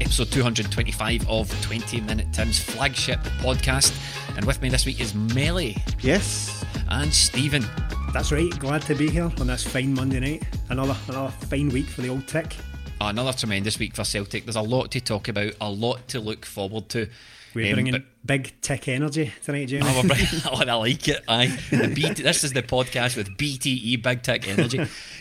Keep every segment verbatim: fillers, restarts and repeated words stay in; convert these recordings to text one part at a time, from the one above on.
Episode two twenty-five of twenty minute Tim's flagship podcast. And with me this week is Melly. Yes. And Stephen. That's right, glad to be here on this fine Monday night. Another another fine week for the old tick. Oh, another tremendous week for Celtic. There's a lot to talk about, a lot to look forward to. We're um, bringing big tick energy tonight, James. Oh, we're bringing, oh, I like it. Aye. The B T, this is the podcast with B T E, big tick energy.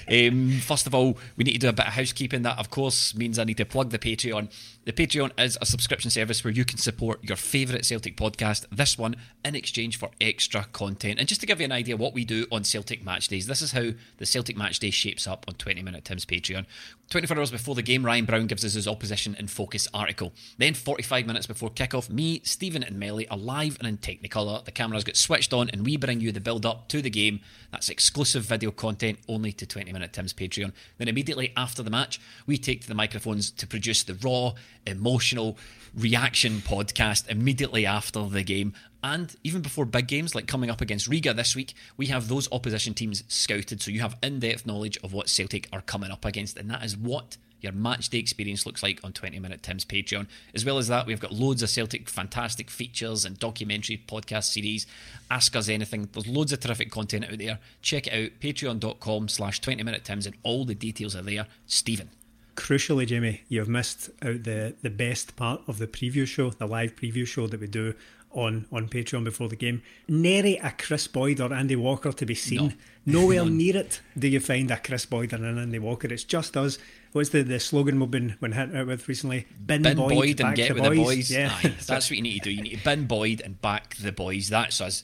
Um, first of all, we need to do a bit of housekeeping. That, of course, means I need to plug the Patreon. The Patreon is a subscription service where you can support your favourite Celtic podcast, this one, in exchange for extra content. And just to give you an idea what we do on Celtic match days, this is how the Celtic match day shapes up on twenty minute Tim's Patreon. twenty-four hours before the game, Ryan Brown gives us his opposition and focus article. Then forty-five minutes before kickoff, me, Stephen and Melly are live and in Technicolor. The cameras get switched on and we bring you the build-up to the game. That's exclusive video content only to twenty minute Tim's Patreon. Then immediately after the match, we take to the microphones to produce the raw, emotional reaction podcast immediately after the game. And even before big games, like coming up against Riga this week, we have those opposition teams scouted, so you have in-depth knowledge of what Celtic are coming up against, and that is what your match day experience looks like on twenty minute Tim's Patreon. As well as that, we've got loads of Celtic fantastic features and documentary podcast series. Ask us anything. There's loads of terrific content out there. Check it out, patreon dot com slash twenty minute Tim's, and all the details are there. Stephen. Crucially, Jamie, you've missed out the, the best part of the preview show, the live preview show that we do on, on Patreon before the game. Nary a Kris Boyd or Andy Walker to be seen. No. Nowhere None. Near it do you find a Kris Boyd and an Andy Walker. It's just us. What's the, the slogan we've been, been hitting out with recently? Bin, bin Boyd, Boyd and get the with boys. The boys. Yeah. Aye, that's what you need to do. You need to bin Boyd and back the boys. That's us.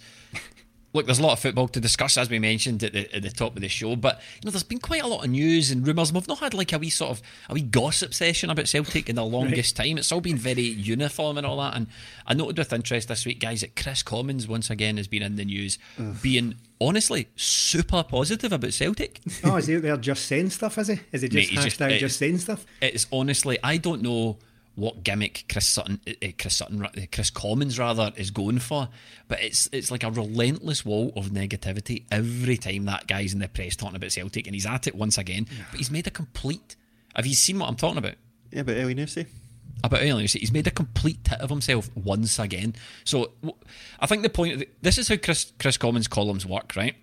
Look, there's a lot of football to discuss, as we mentioned at the at the top of the show, but you know, there's been quite a lot of news and rumours. We've not had like a wee sort of a wee gossip session about Celtic in the longest right. time. It's all been very uniform and all that. And I noted with interest this week, guys, that Kris Commons once again has been in the news, Ugh. being honestly super positive about Celtic. Oh, is he out there just saying stuff? Is he? Is he just Mate, hashtag just, just saying stuff? It's honestly, I don't know what gimmick Chris Sutton, uh, Chris Sutton, uh, Kris Commons rather is going for, but it's it's like a relentless wall of negativity every time that guy's in the press talking about Celtic, and he's at it once again. Yeah. But he's made a complete. Have you seen what I'm talking about? Yeah, about Elyounoussi. About Elyounoussi, he's made a complete tit of himself once again. So I think the point. Of the, this is how Kris Kris Commons columns work, right?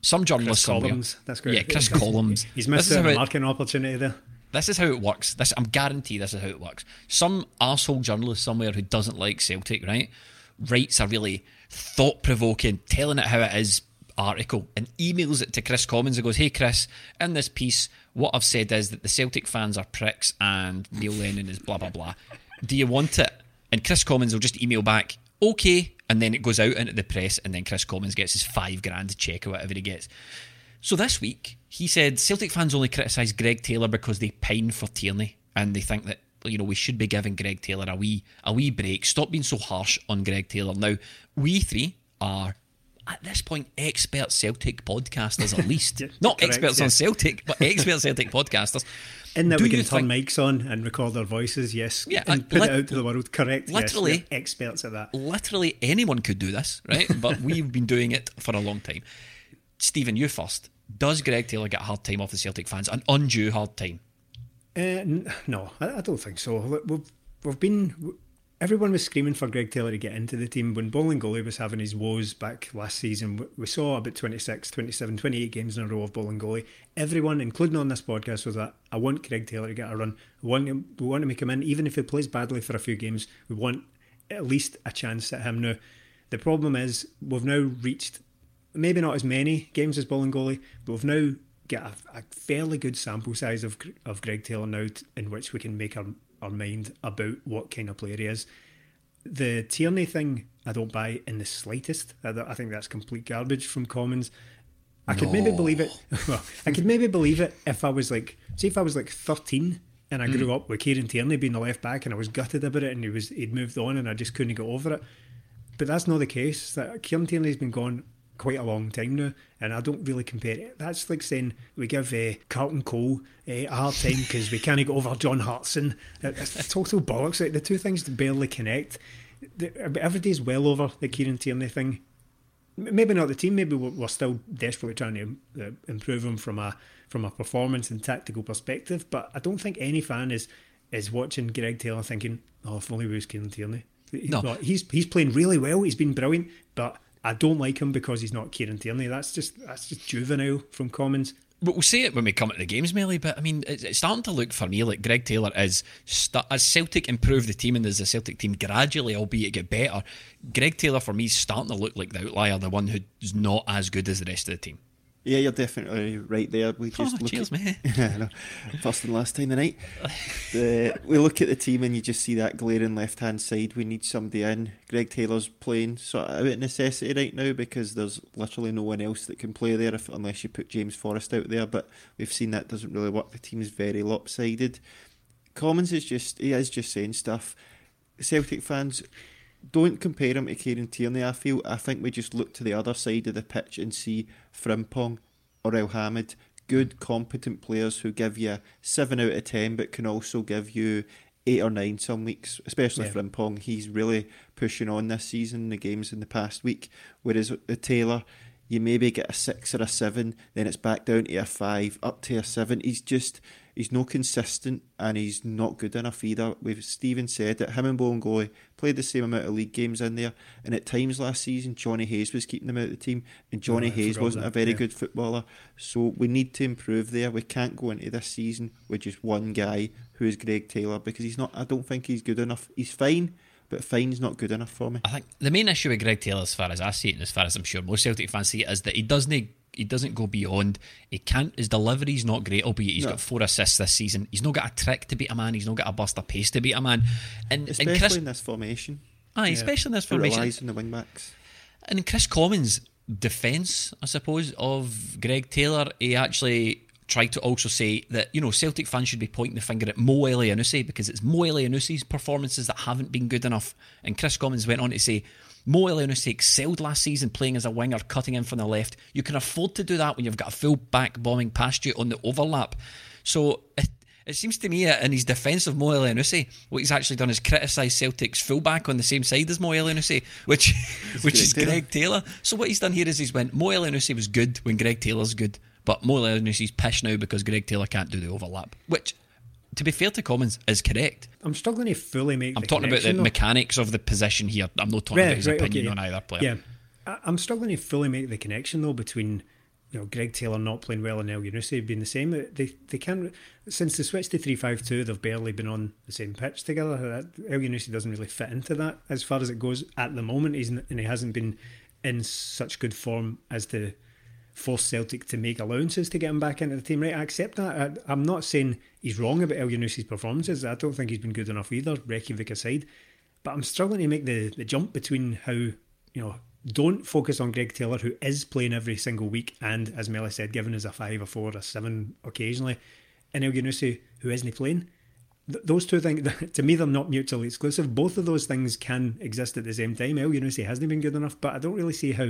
Some journalists, Kris Commons, that's great. Yeah, Kris Commons. He's missed out a marketing opportunity there. This is how it works. This I'm guaranteed this is how it works. Some arsehole journalist somewhere who doesn't like Celtic, right, writes a really thought-provoking, telling it how it is article and emails it to Kris Commons and goes, hey, Kris, in this piece, what I've said is that the Celtic fans are pricks and Neil Lennon is blah, blah, blah. Do you want it? And Kris Commons will just email back, okay, and then it goes out into the press and then Kris Commons gets his five grand check or whatever he gets. So this week, he said Celtic fans only criticise Greg Taylor because they pine for Tierney and they think that, you know, we should be giving Greg Taylor a wee a wee break. Stop being so harsh on Greg Taylor. Now, we three are, at this point, expert Celtic podcasters at least. Not correct, experts yeah. on Celtic, but expert Celtic podcasters. In that Do we can turn think, mics on and record our voices, yes, yeah, and put li- it out to the world, correct, literally, yes, we're experts at that. Literally anyone could do this, right? But we've been doing it for a long time. Stephen, you first. Does Greg Taylor get a hard time off the Celtic fans? An undue hard time? Uh, no, I, I don't think so. We've, we've been everyone was screaming for Greg Taylor to get into the team. When Bolingoli was having his woes back last season, we saw about twenty-six, twenty-seven, twenty-eight games in a row of Bolingoli. Everyone, including on this podcast, was that, I want Greg Taylor to get a run. We want him, we want him to come in. Even if he plays badly for a few games, we want at least a chance at him. Now, the problem is, we've now reached maybe not as many games as Bolingoli, but we've now got a, a fairly good sample size of of Greg Taylor now t- in which we can make our, our mind about what kind of player he is. The Tierney thing, I don't buy in the slightest. I, I think that's complete garbage from Commons. I no. could maybe believe it. Well, I could maybe believe it if I was like, say if I was like thirteen and I grew mm. up with Kieran Tierney being the left back and I was gutted about it and he was he'd moved on and I just couldn't get over it. But that's not the case. That Kieran Tierney's been gone quite a long time now, and I don't really compare it. That's like saying we give uh, Carlton Cole uh, a hard time because we can't get over John Hartson. That's total bollocks. Like, the two things barely connect. The, every day's well over the Kieran Tierney thing. Maybe not the team. Maybe we're still desperately trying to uh, improve him from a from a performance and tactical perspective. But I don't think any fan is is watching Greg Taylor thinking, "Oh, if only we was Kieran Tierney." No, well, he's he's playing really well. He's been brilliant, but I don't like him because he's not Kieran Tierney. That's just that's just juvenile from Commons. But we'll see it when we come to the games, Melly. But I mean, it's, it's starting to look for me like Greg Taylor is st- as Celtic improve the team and as the Celtic team gradually, albeit get better, Greg Taylor for me is starting to look like the outlier, the one who's not as good as the rest of the team. Yeah, you're definitely right there. We just oh, look cheers, at, mate. No, first and last time tonight. The, we look at the team and you just see that glaring left-hand side. We need somebody in. Greg Taylor's playing sort of out of necessity right now because there's literally no one else that can play there if, unless you put James Forrest out there. But we've seen that doesn't really work. The team's very lopsided. Commons is just, he is just saying stuff. Celtic fans, don't compare him to Kieran Tierney, I feel. I think we just look to the other side of the pitch and see Frimpong or Elhamed, good, competent players who give you seven out of ten, but can also give you eight or nine some weeks, especially yeah. Frimpong. He's really pushing on this season, the games in the past week. Whereas the Taylor, you maybe get a six or a seven, then it's back down to a five, up to a seven. He's just... He's not consistent and he's not good enough either. We've Stephen said that him and Bolingoli played the same amount of league games in there, and at times last season Johnny Hayes was keeping them out of the team, and Johnny oh, Hayes wasn't that. a very yeah. good footballer. So we need to improve there. We can't go into this season with just one guy who is Greg Taylor because he's not. I don't think he's good enough. He's fine, but fine's not good enough for me. I think the main issue with Greg Taylor, as far as I see it, and as far as I'm sure most Celtic fans see it, is that he doesn't. He doesn't go beyond. He can't. His delivery's not great, albeit he's no. got four assists this season. He's not got a trick to beat a man. He's not got a burst of pace to beat a man. And especially and Chris, in this formation. Aye, yeah. especially in this formation. It relies on the wing backs. And Kris Commons' defence, I suppose, of Greg Taylor, he actually tried to also say that, you know, Celtic fans should be pointing the finger at Mo Elyounoussi because it's Mo Elyounoussi's performances that haven't been good enough. And Kris Commons went on to say, Mo Elyounoussi excelled last season playing as a winger, cutting in from the left. You can afford to do that when you've got a full back bombing past you on the overlap. So it, it seems to me, in his defence of Mo Elyounoussi, what he's actually done is criticise Celtic's fullback on the same side as Mo Elyounoussi, which, which is Taylor. Greg Taylor. So what he's done here is he's went, Mo Elyounoussi was good when Greg Taylor's good, but Mo Elyounoussi is pish now because Greg Taylor can't do the overlap, which, to be fair to Commons, is correct. I'm struggling to fully make I'm the talking about the or... mechanics of the position here. I'm not talking right, about his right, opinion okay. on either player. Yeah, I- I'm struggling to fully make the connection, though, between, you know, Greg Taylor not playing well and Elyounoussi being the same. They they can't... Since the switch to three five two, they've barely been on the same pitch together. Elyounoussi doesn't really fit into that as far as it goes at the moment, he's n- and he hasn't been in such good form as to force Celtic to make allowances to get him back into the team. Right, I accept that. I, I'm not saying he's wrong about Elyounoussi performances. I don't think he's been good enough either, Reykjavik aside. But I'm struggling to make the, the jump between how, you know, don't focus on Greg Taylor, who is playing every single week and, as Melly said, giving us a five, a four, a seven occasionally, and Elyounoussi, who isn't playing. Th- those two things, to me, they're not mutually exclusive. Both of those things can exist at the same time. Elyounoussi hasn't been good enough, but I don't really see how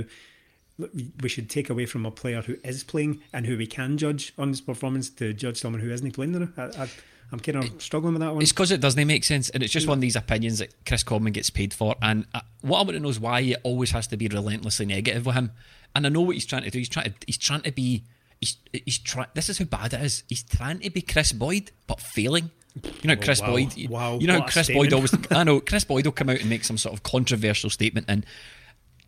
we should take away from a player who is playing and who we can judge on his performance to judge someone who isn't playing there. I, I, I'm kind of struggling with that one. It's because it doesn't make sense, and it's just one of these opinions that Kris Commons gets paid for, and I, what I want to know is why it always has to be relentlessly negative with him. And I know what he's trying to do. He's trying to, he's trying to be... He's, he's try, This is how bad it is. He's trying to be Kris Boyd, but failing. You know, Kris oh, wow. Boyd. You, wow, you know, Kris Boyd always. I know Kris Boyd will come out and make some sort of controversial statement, and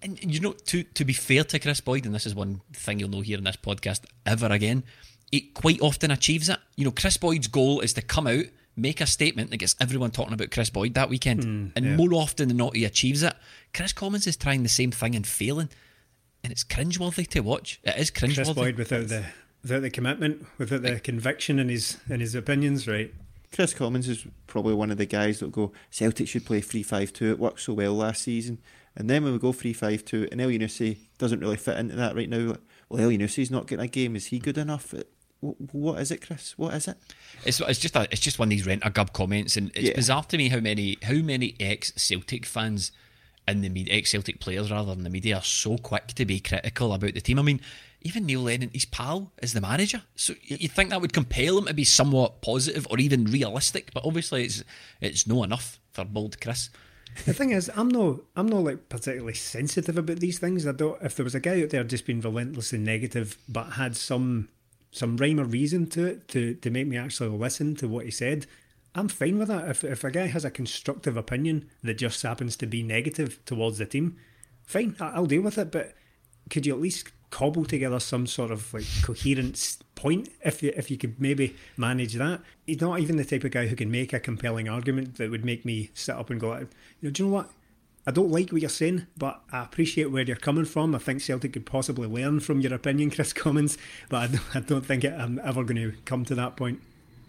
and you know, to to be fair to Kris Boyd, and this is one thing you'll know here in this podcast ever again, it quite often achieves it. You know, Kris Boyd's goal is to come out, make a statement that gets everyone talking about Kris Boyd that weekend, mm, and yeah. more often than not, he achieves it. Kris Commons is trying the same thing and failing, and it's cringeworthy to watch. It is cringeworthy. Kris Boyd without the without the commitment, without the it, conviction in his in his opinions, right? Kris Commons is probably one of the guys that'll go, Celtic should play three five two, it worked so well last season. And then when we go three five two, and Elyounoussi doesn't really fit into that right now. Well, Elyounoussi not getting a game, is he good enough? What is it, Chris? What is it? It's it's just a, it's just one of these rent-a-gub comments, and it's yeah. bizarre to me how many how many ex-Celtic fans and the media, ex-Celtic players rather than the media, are so quick to be critical about the team. I mean, even Neil Lennon, his pal, is the manager, so you'd think that would compel him to be somewhat positive or even realistic, but obviously it's it's no enough for bold Chris. The thing is, I'm no, I'm not like particularly sensitive about these things. I don't. If there was a guy out there just being relentlessly negative, but had some some rhyme or reason to it to to make me actually listen to what he said, I'm fine with that. If if a guy has a constructive opinion that just happens to be negative towards the team, fine, I'll deal with it. But could you at least cobble together some sort of like coherent point if you if you could maybe manage that? He's not even the type of guy who can make a compelling argument that would make me sit up and go, you know, do you know what? I don't like what you're saying, but I appreciate where you're coming from. I think Celtic could possibly learn from your opinion, Kris Commons, but I don't, I don't think it, I'm ever going to come to that point.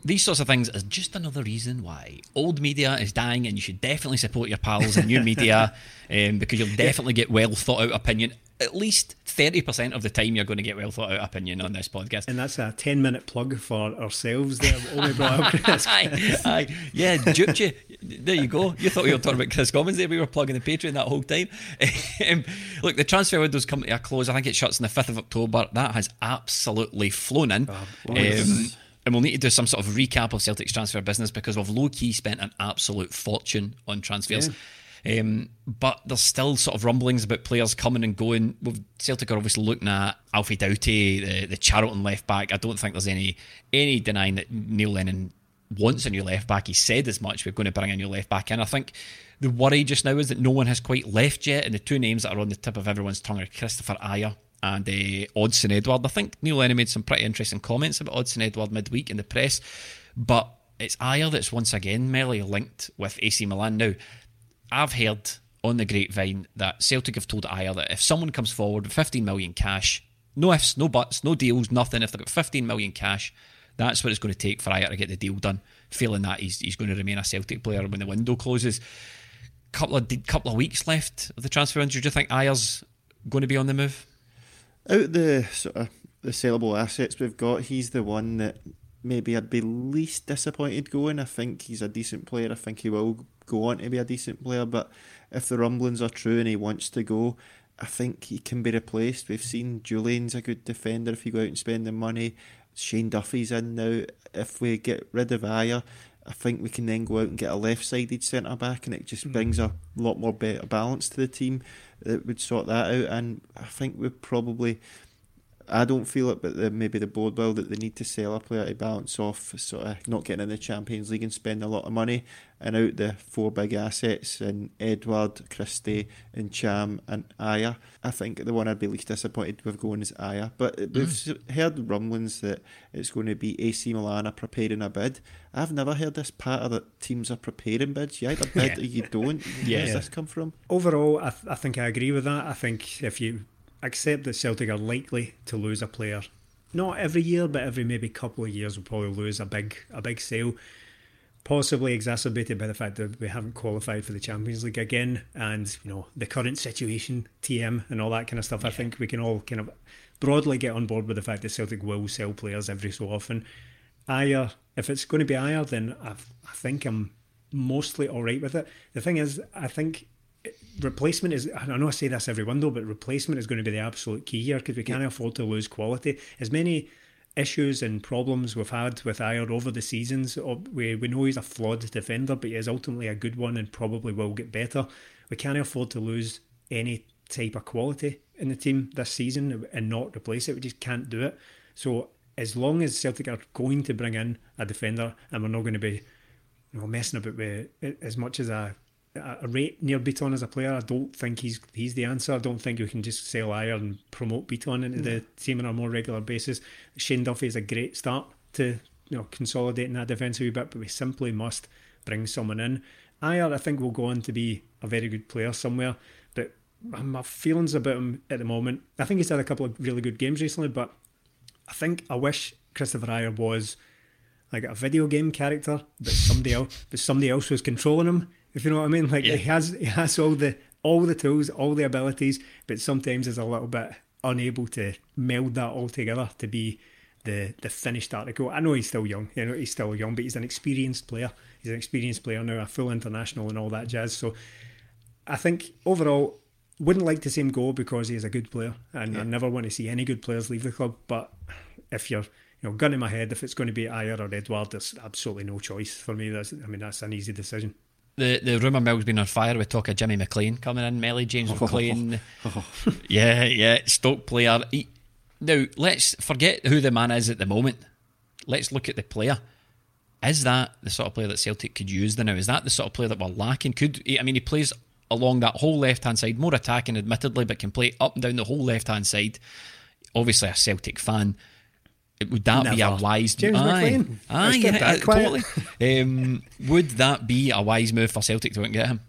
These sorts of things is just another reason why old media is dying, and you should definitely support your pals in new media, um, because you'll definitely get well thought out opinion. At least thirty percent of the time you're going to get well thought out opinion on this podcast. And that's a ten minute plug for ourselves there. Only brought up Chris. aye, aye. Yeah, duped you. There you go. You thought we were talking about Kris Commons there. We were plugging the Patreon that whole time. um, look, the transfer window's come to a close. I think it shuts on the fifth of October. That has absolutely flown in. Oh, um, And we'll need to do some sort of recap of Celtic's transfer business, because we've low-key spent an absolute fortune on transfers. Yeah. Um, but there's still sort of rumblings about players coming and going. We've, Celtic are obviously looking at Alfie Doughty, the, the Charlton left-back. I don't think there's any any denying that Neil Lennon wants a new left-back. He said as much, we're going to bring a new left-back in. I think the worry just now is that no one has quite left yet, and the two names that are on the tip of everyone's tongue are Christopher Ajer and uh, Odsonne Édouard. I think Neil Lennon made some pretty interesting comments about Odsonne Édouard midweek in the press, but it's Ajer that's once again merely linked with A C Milan. Now, I've heard on the grapevine that Celtic have told Ajer that if someone comes forward with fifteen million cash, no ifs, no buts, no deals, nothing, if they've got fifteen million cash, that's what it's going to take for Ajer to get the deal done. Failing that, he's, he's going to remain a Celtic player when the window closes. Couple of, couple of weeks left of the transfer window. Do you think Ajer's going to be on the move? Out the sort of the sellable assets we've got, he's the one that maybe I'd be least disappointed going. I think he's a decent player. I think he will go on to be a decent player. But if the rumblings are true and he wants to go, I think he can be replaced. We've seen Julian's a good defender if you go out and spend the money. Shane Duffy's in now. If we get rid of Ajer, I think we can then go out and get a left-sided centre-back, and it just brings a lot more better balance to the team that would sort that out. And I think we probably, I don't feel it, but the, maybe the board will, that they need to sell a player to balance off sort of not getting in the Champions League and spend a lot of money, and out the four big assets in Edward, Christie and Cham and Ajer. I think the one I'd be least disappointed with going is Ajer. But mm. we've heard rumblings that it's going to be A C Milan are preparing a bid. I've never heard this patter that teams are preparing bids. You either bid yeah. or you don't. Yeah. Where does this come from? Overall, I, th- I think I agree with that. I think if you accept that Celtic are likely to lose a player, not every year, but every maybe couple of years, we'll probably lose a big a big sale, possibly exacerbated by the fact that we haven't qualified for the Champions League again, and you know the current situation, T M and all that kind of stuff. Yeah. I think we can all kind of broadly get on board with the fact that Celtic will sell players every so often. Ajer, if it's going to be Ajer, then I've, I think I'm mostly all right with it. The thing is, I think replacement is, I know I say this every window, but replacement is going to be the absolute key here, because we can't yeah. afford to lose quality. As many issues and problems we've had with Ajer over the seasons, we we know he's a flawed defender, but he is ultimately a good one and probably will get better. We can't afford to lose any type of quality in the team this season and not replace it. We just can't do it. So as long as Celtic are going to bring in a defender, and we're not going to be you know, messing about with as much as a, a rate near Beaton as a player. I don't think he's he's the answer. I don't think you can just sell Ajer and promote Beaton into mm. the team on a more regular basis. Shane Duffy is a great start to, you know, consolidating that defence a wee bit, but we simply must bring someone in. Ajer, I think, will go on to be a very good player somewhere, but my feelings about him at the moment, I think he's had a couple of really good games recently, but I think I wish Christopher Ajer was like a video game character, but somebody else, but somebody else was controlling him. If you know what I mean, like yeah. he has, he has all the all the tools, all the abilities, but sometimes is a little bit unable to meld that all together to be the the finished article. I know he's still young, you know he's still young, but he's an experienced player. He's an experienced player now, a full international and all that jazz. So I think overall, wouldn't like to see him go because he is a good player, and yeah. I never want to see any good players leave the club. But if you're You know, gun in my head, if it's going to be Ajer or Édouard, there's absolutely no choice for me. That's, I mean, that's an easy decision. The the rumour mill's been on fire with talk of Jimmy McClean coming in, Melly James oh, McClean. Oh, oh. yeah, yeah, Stoke player. He, now, let's forget who the man is at the moment. Let's look at the player. Is that the sort of player that Celtic could use then now? Is that the sort of player that we're lacking? Could he, I mean, he plays along that whole left-hand side, more attacking admittedly, but can play up and down the whole left-hand side. Obviously a Celtic fan. Would that Never. be a wise move? Aye, aye yeah, totally. Um, would that be a wise move for Celtic to go and get him?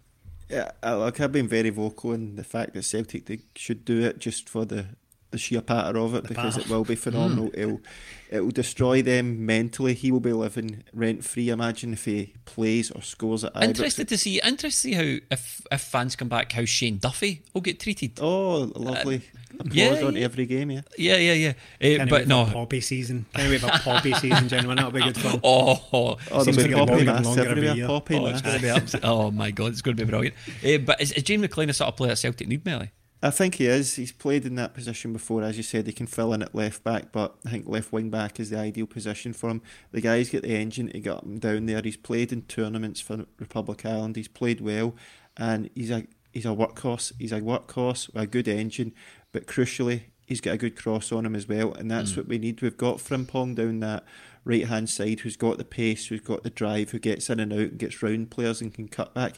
Yeah, look, I've been very vocal in the fact that Celtic they should do it just for the, the sheer patter of it, the because patter. It will be phenomenal. Mm. It'll it'll destroy them mentally. He will be living rent free. Imagine if he plays or scores at Ibrox. Interested to see, interested to see how if if fans come back, how Shane Duffy will get treated. Oh, lovely. Uh, Yeah, on every game, yeah, yeah, yeah, yeah. Uh, but no, poppy season. Can we have a poppy season, gentlemen? That'll be good fun. Oh, oh, oh seems like poppy longer poppy. Oh, it's going to be absolutely, oh my god, it's going to be brilliant. Uh, but is, is James McClean a sort of player that Celtic need, Melly? I think he is. He's played in that position before, as you said. He can fill in at left back, but I think left wing back is the ideal position for him. The guy's got the engine to get him down there. He's played in tournaments for Republic Ireland. He's played well, and he's a he's a workhorse. He's a workhorse with a good engine. But crucially, he's got a good cross on him as well, and that's mm. what we need. We've got Frimpong down that right-hand side who's got the pace, who's got the drive, who gets in and out and gets round players and can cut back.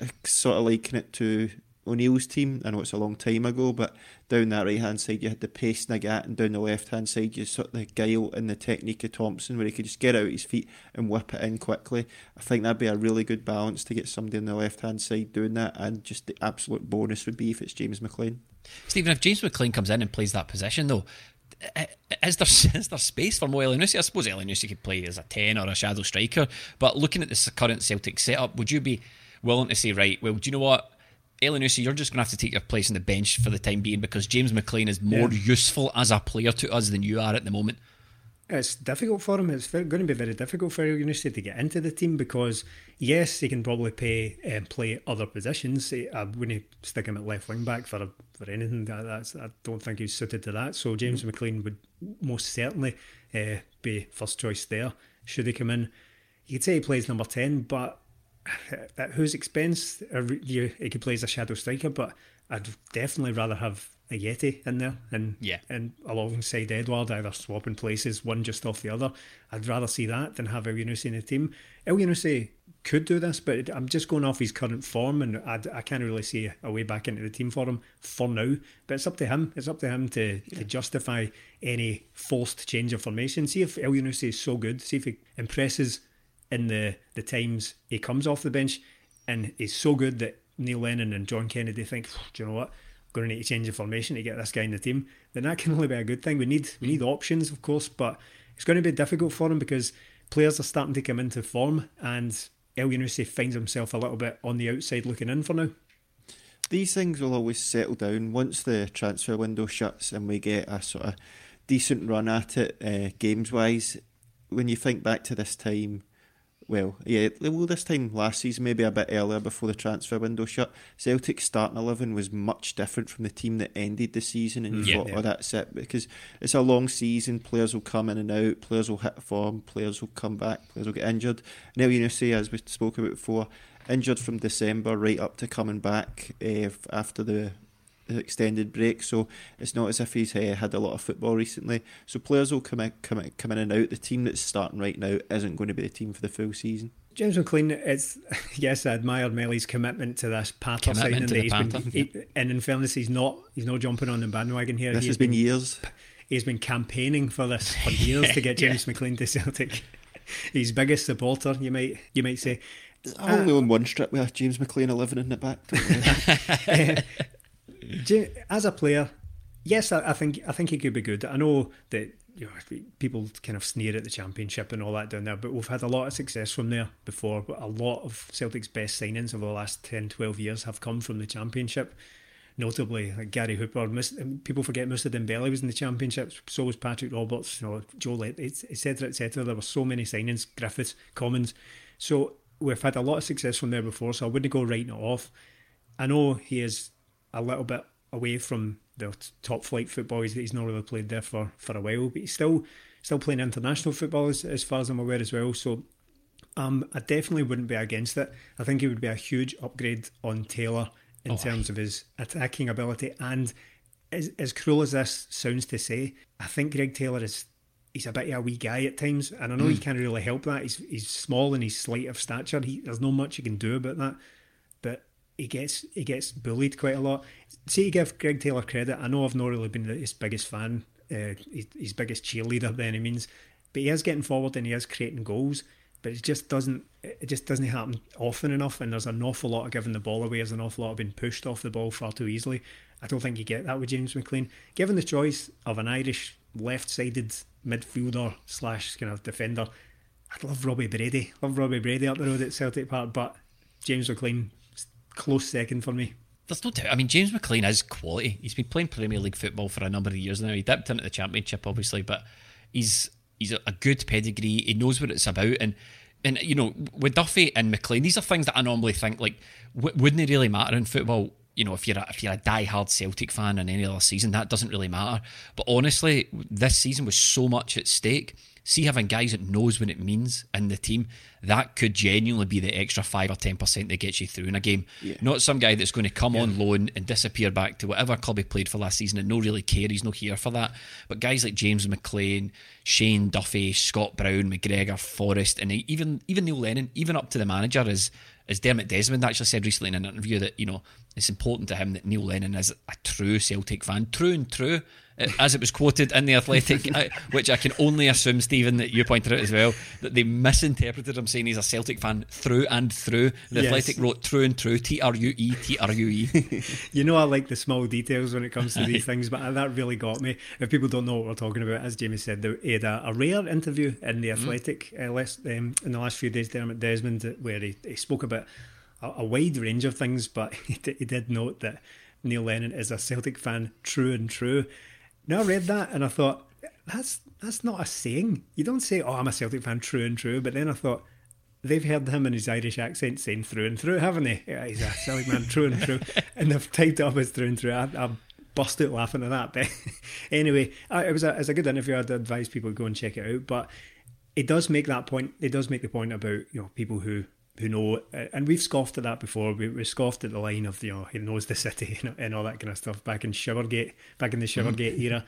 I sort of liken it to O'Neill's team. I know it's a long time ago, but down that right-hand side you had the pace Nagat, and down the left-hand side you sort of the guile and the technique of Thompson, where he could just get out his feet and whip it in quickly. I think that'd be a really good balance to get somebody on the left-hand side doing that, and just the absolute bonus would be if it's James McClean. Stephen, if James McClean comes in and plays that position though, is there is there space for Mo Elyounoussi? I suppose Elyounoussi could play as a ten or a shadow striker, but looking at this current Celtic setup, would you be willing to say, right, well, do you know what, Elyounoussi, you're just going to have to take your place on the bench for the time being because James McClean is more yeah. useful as a player to us than you are at the moment? It's difficult for him. It's going to be very difficult for Elyounoussi to get into the team because, yes, he can probably pay and um, play other positions. I wouldn't stick him at left wing back for for anything. That's, I don't think he's suited to that. So James mm-hmm. McClean would most certainly uh, be first choice there should he come in. You could say he plays number ten, but at whose expense? You, he could play as a shadow striker, but I'd definitely rather have Ajeti in there and yeah. and alongside Édouard, either swapping places, one just off the other. I'd rather see that than have Elyounoussi in the team. Elyounoussi could do this, but I'm just going off his current form, and I, I can't really see a way back into the team for him for now. But it's up to him. It's up to him to, yeah. to justify any forced change of formation. See if Elyounoussi is so good. See if he impresses in the, the times he comes off the bench and is so good that Neil Lennon and John Kennedy think, do you know what? Going to need to change the formation to get this guy in the team, then that can only be a good thing. We need we need options, of course, but it's going to be difficult for him because players are starting to come into form, and Elyounoussi finds himself a little bit on the outside looking in for now. These things will always settle down once the transfer window shuts and we get a sort of decent run at it uh, games-wise. When you think back to this time, Well, yeah, well, this time last season, maybe a bit earlier before the transfer window shut, Celtic's starting eleven was much different from the team that ended the season, and you yeah, thought, yeah. oh, that's it, because it's a long season, players will come in and out, players will hit form, players will come back, players will get injured. Now, you know, say, as we spoke about before, injured from December right up to coming back uh, after the extended break, so it's not as if he's uh, had a lot of football recently. So players will come in, come in, come in and out. The team that's starting right now isn't going to be the team for the full season. James McClean, it's yes, I admire Melly's commitment to this Panther signing. That he's Panther, been, yeah. he, and in fairness, he's not he's not jumping on the bandwagon here. This he's has been, been years. He's been campaigning for this for years to get James yeah. McClean to Celtic. His biggest supporter, you might you might say. I only uh, own one strip with James McClean eleven in the back. uh, as a player, yes, I, I think I think he could be good. I know that. You know, people kind of sneer at the Championship and all that down there, but we've had a lot of success from there before. But a lot of Celtic's best signings over the last ten, twelve years have come from the Championship. Notably, like Gary Hooper, people forget Moussa Dembele was in the Championship, so was Patrick Roberts, you know, Joe Lett, et cetera, et cetera. There were so many signings, Griffiths, Commons. So we've had a lot of success from there before, so I wouldn't go writing it off. I know he is a little bit away from the top flight football. He's not really played there for, for a while, but he's still still playing international football as, as far as I'm aware as well, so um, I definitely wouldn't be against it. I think it would be a huge upgrade on Taylor in oh, terms aye. of his attacking ability, and as, as cruel as this sounds to say, I think Greg Taylor is he's a bit of a wee guy at times, and I know mm. he can't really help that. He's he's small and he's slight of stature. He, there's not much you can do about that, but He gets he gets bullied quite a lot. See, to give Greg Taylor credit, I know I've not really been his biggest fan, uh, his, his biggest cheerleader by any means, but he is getting forward and he is creating goals. But it just doesn't it just doesn't happen often enough. And there's an awful lot of giving the ball away. There's an awful lot of being pushed off the ball far too easily. I don't think you get that with James McClean. Given the choice of an Irish left-sided midfielder slash kind of defender, I'd love Robbie Brady. Love Robbie Brady up the road at Celtic Park, but James McClean. Close second for me. There's no doubt. I mean, James McClean is quality. He's been playing Premier League football for a number of years now. He dipped into the Championship, obviously, but he's he's a good pedigree. He knows what it's about. And, and you know, with Duffy and McClean, these are things that I normally think, like, w- wouldn't it really matter in football? You know, if you're a, if you're a die-hard Celtic fan in any other season, that doesn't really matter. But honestly, this season was so much at stake. See, having guys that knows what it means in the team, that could genuinely be the extra five or ten percent that gets you through in a game. Yeah. Not some guy that's going to come yeah. on loan and disappear back to whatever club he played for last season and no really care, he's not here for that. But guys like James McClean, Shane Duffy, Scott Brown, McGregor, Forrest, and even even Neil Lennon, even up to the manager, as, as Dermot Desmond actually said recently in an interview that, you know, it's important to him that Neil Lennon is a true Celtic fan, true and true, as it was quoted in The Athletic, which I can only assume, Stephen, that you pointed out as well, that they misinterpreted him saying he's a Celtic fan through and through. The yes. Athletic wrote true and true, T R U E, T R U E. You know, I like the small details when it comes to these things, but that really got me. If people don't know what we're talking about, as Jamie said, they had a, a rare interview in The Athletic mm-hmm. uh, last, um, in the last few days, Dermot Desmond, where he, he spoke about a, a wide range of things, but he, d- he did note that Neil Lennon is a Celtic fan, true and true. Now, I read that and I thought, that's that's not a saying. You don't say, oh, I'm a Celtic fan, true and true. But then I thought, they've heard him in his Irish accent saying through and through, haven't they? Yeah, he's a Celtic man, true and true. And they've typed it up as through and through. I, I bust out laughing at that. But anyway, I, it, was a, it was a good interview. I'd advise people to go and check it out. But it does make that point. It does make the point about, you know, people who... who know, and we've scoffed at that before. We, we scoffed at the line of, you know, he knows the city and, and all that kind of stuff back in Shivergate, back in the Shivergate era.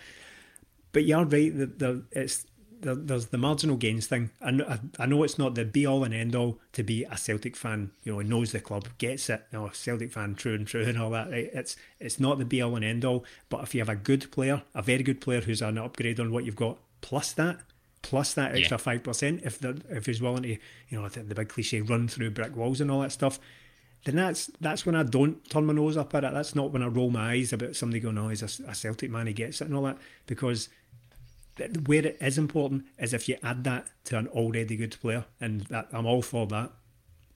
But you are right that there, it's there, there's the marginal gains thing. And I, I know it's not the be all and end all to be a Celtic fan. You know, he knows the club, gets it. You know, Celtic fan, true and true, and all that. Right? It's it's not the be all and end all. But if you have a good player, a very good player who's an upgrade on what you've got, plus that. Plus that extra yeah. five percent, if if he's willing to, you know, the, the big cliche, run through brick walls and all that stuff, then that's that's when I don't turn my nose up at it. That's not when I roll my eyes about somebody going, oh, he's a, a Celtic man, he gets it and all that. Because where it is important is if you add that to an already good player, and that, I'm all for that.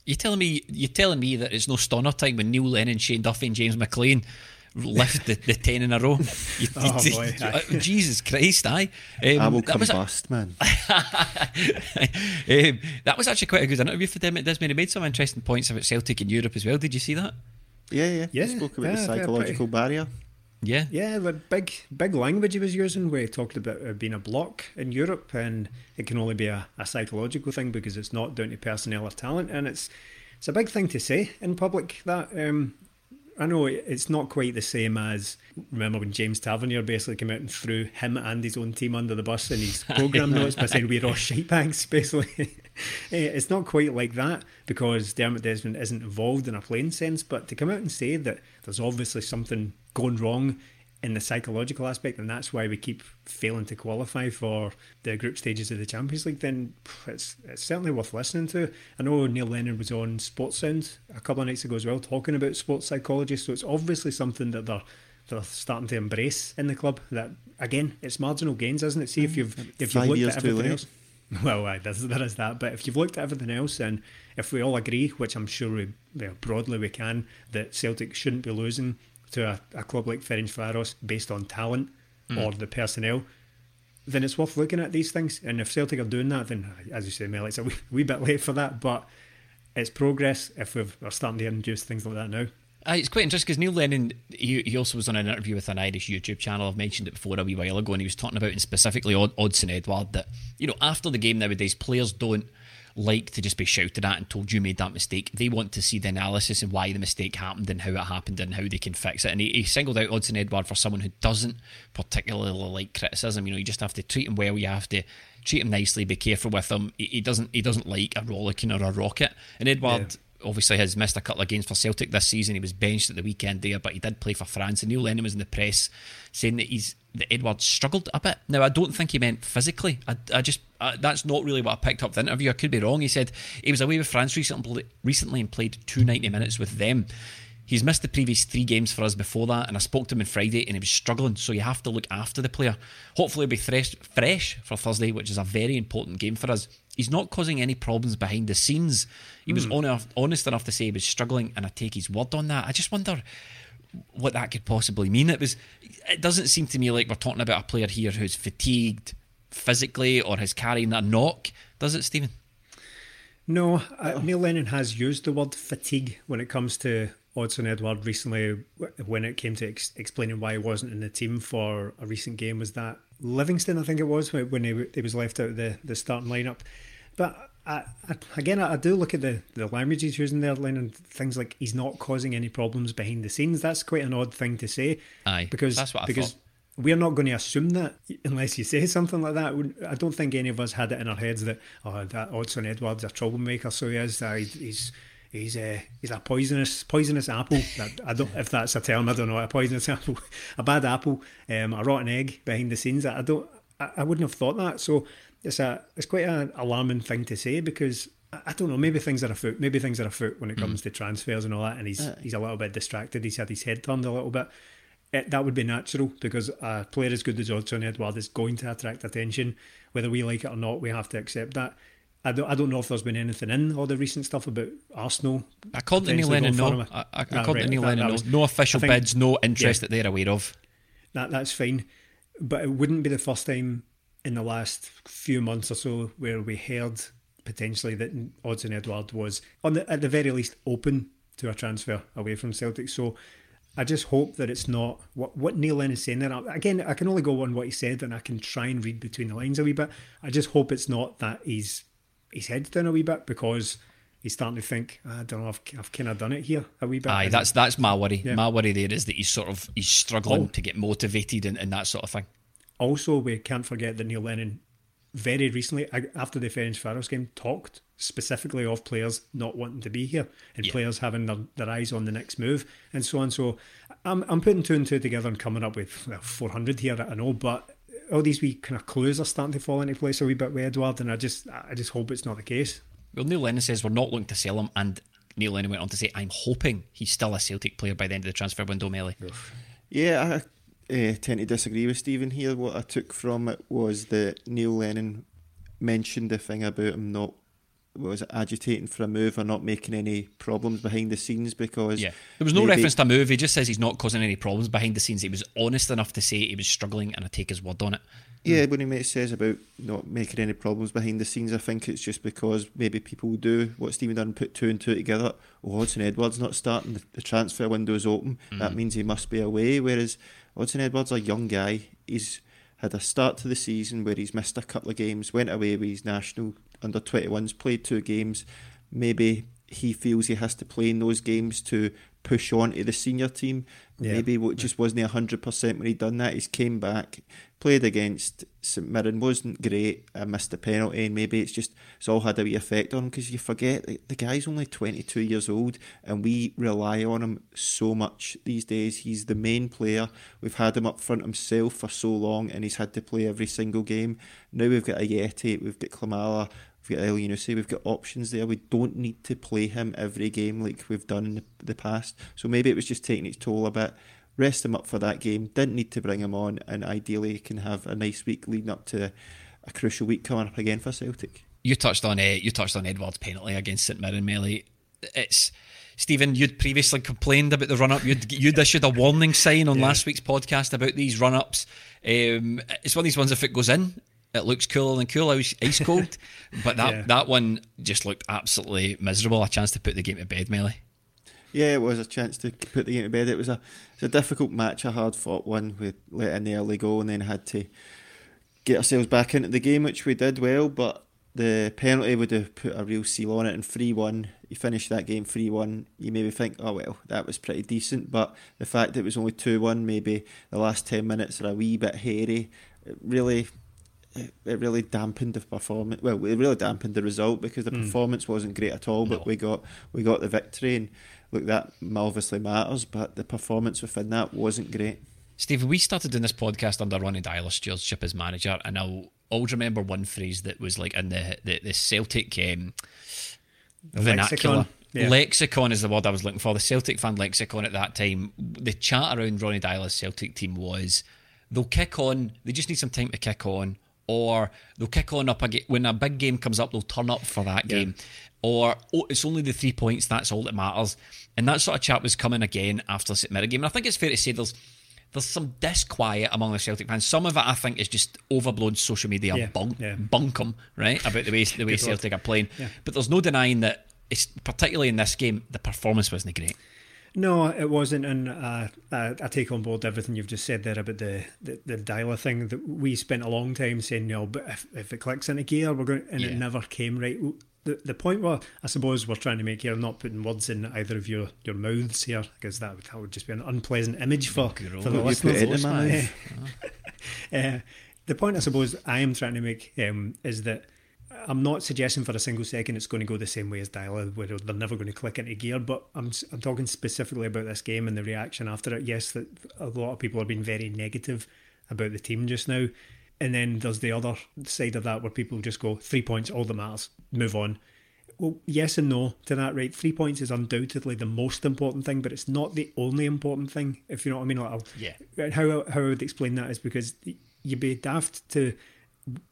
You're telling me you're telling me that it's no stunner time when Neil Lennon, Shane Duffy and James McClean lift the, the ten in a row. You, oh you, boy! You, Jesus Christ! I um, I will combust, man. um, that was actually quite a good interview for Dermot Desmond. He made some interesting points about Celtic in Europe as well. Did you see that? Yeah, yeah. yeah he spoke about yeah, the psychological yeah, barrier. Yeah, yeah. The big, big language he was using, where he talked about being a block in Europe, and it can only be a, a psychological thing because it's not down to personnel or talent, and it's it's a big thing to say in public. That. Um, I know it's not quite the same as, remember when James Tavernier basically came out and threw him and his own team under the bus in his programme notes by saying we're all shite bags, basically. It's not quite like that because Dermot Desmond isn't involved in a playing sense, but to come out and say that there's obviously something going wrong in the psychological aspect, and that's why we keep failing to qualify for the group stages of the Champions League, then it's, it's certainly worth listening to. I know Neil Lennon was on SportSound a couple of nights ago as well, talking about sports psychology, so it's obviously something that they're they're starting to embrace in the club. That again, it's marginal gains, isn't it? See, if you've if you've looked at everything else, well, aye, there is that. But if you've looked at everything else, and if we all agree, which I'm sure we well, broadly we can, that Celtic shouldn't be losing to a, a club like Ferencváros based on talent mm. or the personnel, then it's worth looking at these things. And if Celtic are doing that, then, as you say, Mel, it's a wee, wee bit late for that, but it's progress if we've, we're starting to introduce things like that now. Uh, it's quite interesting because Neil Lennon, he, he also was on an interview with an Irish YouTube channel. I've mentioned it before a wee while ago, and he was talking about, and specifically Odsonne Édouard, that, you know, after the game nowadays, players don't like to just be shouted at and told you made that mistake. They want to see the analysis and why the mistake happened and how it happened and how they can fix it. And he, he singled out Odsonne Édouard for someone who doesn't particularly like criticism. You know, you just have to treat him well, you have to treat him nicely, be careful with him. He, he doesn't he doesn't like a rollicking or a rocket. And Edward yeah. obviously has missed a couple of games for Celtic this season. He was benched at the weekend there, but he did play for France. And Neil Lennon was in the press saying that he's that Edward struggled a bit. Now, I don't think he meant physically. I, I just I, that's not really what I picked up the interview. I could be wrong. He said he was away with France recently, recently and played two ninety minutes with them. He's missed the previous three games for us before that, and I spoke to him on Friday and he was struggling, so you have to look after the player. Hopefully he'll be fresh, fresh for Thursday, which is a very important game for us. He's not causing any problems behind the scenes. He mm. was honest, honest enough to say he was struggling, and I take his word on that. I just wonder what that could possibly mean. It was. It doesn't seem to me like we're talking about a player here who's fatigued physically or is carrying a knock, does it, Stephen? No, I, Neil Lennon has used the word fatigue when it comes to Odsonne Édouard recently, when it came to ex- explaining why he wasn't in the team for a recent game. Was that Livingston, I think it was, when he, he was left out of the, the starting lineup. But I, I, again, I, I do look at the, the language he's using there, Lennon, things like he's not causing any problems behind the scenes. That's quite an odd thing to say. Aye, because, that's what I because thought. We're not going to assume that unless you say something like that. I don't think any of us had it in our heads that, oh, that Odsonne Édouard's a troublemaker, so he is, uh, he's... He's a he's a poisonous poisonous apple. I don't if that's a term. I don't know. A poisonous apple, a bad apple, um, a rotten egg behind the scenes. I don't. I, I wouldn't have thought that. So it's a it's quite an alarming thing to say because I, I don't know. Maybe things are afoot. Maybe things are afoot when it comes mm. to transfers and all that. And he's uh, he's a little bit distracted. He's had his head turned a little bit. It, that would be natural because a player as good as Odsonne Édouard is going to attract attention, whether we like it or not. We have to accept that. I don't, I don't know if there's been anything in all the recent stuff about Arsenal. I called it Neil Lennon, no. I, I, I nah, called right, it Neil Lennon, no. No official think, bids, no interest yeah, that they're aware of. That That's fine. But it wouldn't be the first time in the last few months or so where we heard potentially that Odsonne Édouard was, on the, at the very least, open to a transfer away from Celtic. So I just hope that it's not what, what Neil Lennon is saying there. Again, I can only go on what he said and I can try and read between the lines a wee bit. I just hope it's not that he's... his head's down a wee bit because he's starting to think, I don't know, I've, I've kind of done it here a wee bit. Aye, that's that's my worry. Yeah. My worry there is that he's sort of he's struggling oh. to get motivated and, and that sort of thing. Also, we can't forget that Neil Lennon very recently, after the Ferencváros game, talked specifically of players not wanting to be here and yeah. players having their, their eyes on the next move and so on. So I'm, I'm putting two and two together and coming up with well, four hundred here, I know, but... all these wee kind of clues are starting to fall into place a wee bit with Edward, and I just I just hope it's not the case. Well, Neil Lennon says we're not looking to sell him, and Neil Lennon went on to say, I'm hoping he's still a Celtic player by the end of the transfer window, Melly. Yeah, I uh, tend to disagree with Stephen here. What I took from it was that Neil Lennon mentioned the thing about him not what was it, agitating for a move or not making any problems behind the scenes because... Yeah, there was no maybe, reference to a move. He just says he's not causing any problems behind the scenes. He was honest enough to say he was struggling and I take his word on it. Yeah, mm. when he says about not making any problems behind the scenes, I think it's just because maybe people do what Stephen Dunn put two and two together. Oh, Odsonne Édouard's not starting. The, the transfer window is open. Mm. That means he must be away. Whereas Odsonne Édouard's a young guy. He's had a start to the season where he's missed a couple of games, went away with his national under twenty-ones, played two games. Maybe he feels he has to play in those games to push on to the senior team. Yeah. Maybe what just wasn't one hundred percent when he'd done that. He's came back, played against St Mirren, wasn't great, I missed a penalty, and maybe it's just, it's all had a wee effect on him, because you forget the, the guy's only twenty-two years old and we rely on him so much these days. He's the main player. We've had him up front himself for so long and he's had to play every single game. Now we've got Ajeti, we've got Klimala, we've got Elyounoussi, we've got options there. We don't need to play him every game like we've done in the, the past. So maybe it was just taking its toll a bit. Rest him up for that game, didn't need to bring him on, and ideally can have a nice week leading up to a crucial week coming up again for Celtic. You touched on it. You touched on Edward's penalty against St Mirren, Melly. It's Stephen, you'd previously complained about the run-up. You'd, you'd issued a warning sign on yeah. last week's podcast about these run-ups. Um, it's one of these ones, if it goes in, it looks cooler than cool, ice cold. But that, yeah. that one just looked absolutely miserable. A chance to put the game to bed, Melly. Yeah, it was a chance to put the game to bed. It was a, it was a difficult match, a hard-fought one. We let in the early goal and then had to get ourselves back into the game, which we did well, but the penalty would have put a real seal on it, and three one, you finish that game three one, you maybe think, oh well, that was pretty decent, but the fact that it was only two one, maybe the last ten minutes are a wee bit hairy, it really... It really dampened the performance. Well, it really dampened the result because the mm. performance wasn't great at all. But no. we got we got the victory, and look, that obviously matters. But the performance within that wasn't great. Steve, we started doing this podcast under Ronnie Dyler's stewardship as manager, and I'll always remember one phrase that was like in the the, the Celtic um, the vernacular. Lexicon. Yeah. Lexicon is the word I was looking for. The Celtic fan lexicon at that time. The chat around Ronnie Dyler's Celtic team was they'll kick on. They just need some time to kick on. Or they'll kick on up again. When a big game comes up, they'll turn up for that game. Yeah. Or, oh, it's only the three points, that's all that matters. And that sort of chat was coming again after the St Mirren game. And I think it's fair to say there's there's some disquiet among the Celtic fans. Some of it, I think, is just overblown social media yeah. bunk, yeah. bunkum, right? About the way the way Celtic word. Are playing. Yeah. But there's no denying that, it's particularly in this game, the performance wasn't great. No, it wasn't, and uh, I, I take on board everything you've just said there about the, the, the dialer thing that we spent a long time saying, no, but if, if it clicks into gear, we're going, and yeah. it never came right. The, the point where I suppose we're trying to make here, I'm not putting words in either of your, your mouths here, because that would, that would just be an unpleasant image for, for the listeners. Uh, uh, the point I suppose I am trying to make um, is that I'm not suggesting for a single second it's going to go the same way as Dyla, where they're never going to click into gear, but I'm I'm talking specifically about this game and the reaction after it. Yes, that a lot of people have been very negative about the team just now, and then there's the other side of that where people just go, three points, all that matters, move on. Well, yes and no to that, right? Three points is undoubtedly the most important thing, but it's not the only important thing, if you know what I mean. Like, I'll, yeah. How, how I would explain that is because you'd be daft to...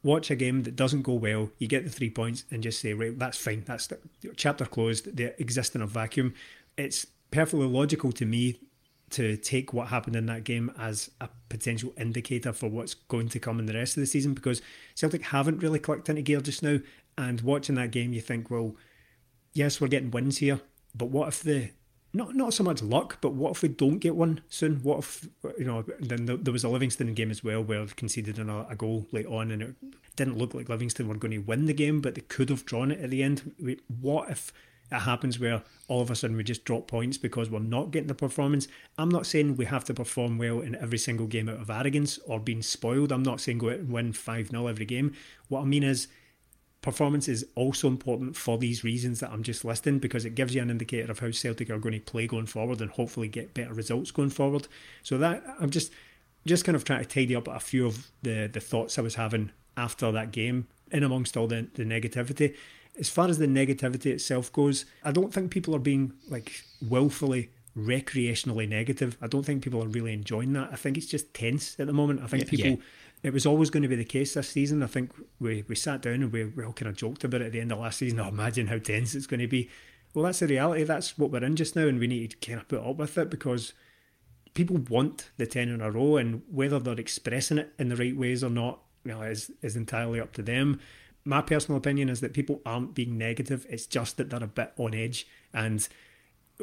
watch a game that doesn't go well, you get the three points and just say, right, that's fine, that's the chapter closed, they exist in a vacuum. It's perfectly logical to me to take what happened in that game as a potential indicator for what's going to come in the rest of the season, because Celtic haven't really clicked into gear just now, and watching that game you think, well, yes, we're getting wins here, but what if the Not not so much luck, but what if we don't get one soon? What if, you know, then there was a Livingston game as well where they conceded a goal late on and it didn't look like Livingston were going to win the game, but they could have drawn it at the end. What if it happens where all of a sudden we just drop points because we're not getting the performance? I'm not saying we have to perform well in every single game out of arrogance or being spoiled. I'm not saying go out and win five nil every game. What I mean is, performance is also important for these reasons that I'm just listing, because it gives you an indicator of how Celtic are going to play going forward and hopefully get better results going forward. So that I'm just just kind of trying to tidy up a few of the, the thoughts I was having after that game in amongst all the, the negativity. As far as the negativity itself goes, I don't think people are being like willfully recreationally negative. I don't think people are really enjoying that. I think it's just tense at the moment. I think yeah, people... Yeah. It was always going to be the case this season. I think we, we sat down and we, we all kind of joked about it at the end of last season. Oh, imagine how tense it's going to be. Well, that's the reality. That's what we're in just now, and we need to kind of put up with it, because people want the ten in a row, and whether they're expressing it in the right ways or not, you know, is, is entirely up to them. My personal opinion is that people aren't being negative. It's just that they're a bit on edge, and...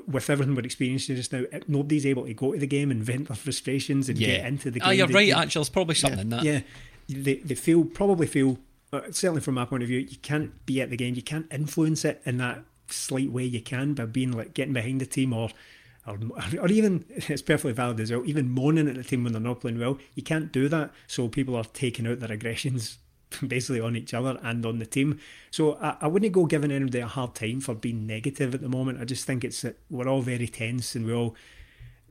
with everything we're experiencing just now, nobody's able to go to the game and vent their frustrations and yeah. get into the game. Oh, you're they, right, they, actually. There's probably something yeah, in that. Yeah, they, they feel, probably feel, certainly from my point of view, you can't be at the game, you can't influence it in that slight way you can by being like getting behind the team or or, or even, it's perfectly valid as well, even moaning at the team when they're not playing well. You can't do that. So people are taking out their aggressions basically on each other and on the team. So I, I wouldn't go giving anybody a hard time for being negative at the moment. I just think it's we're all very tense and we all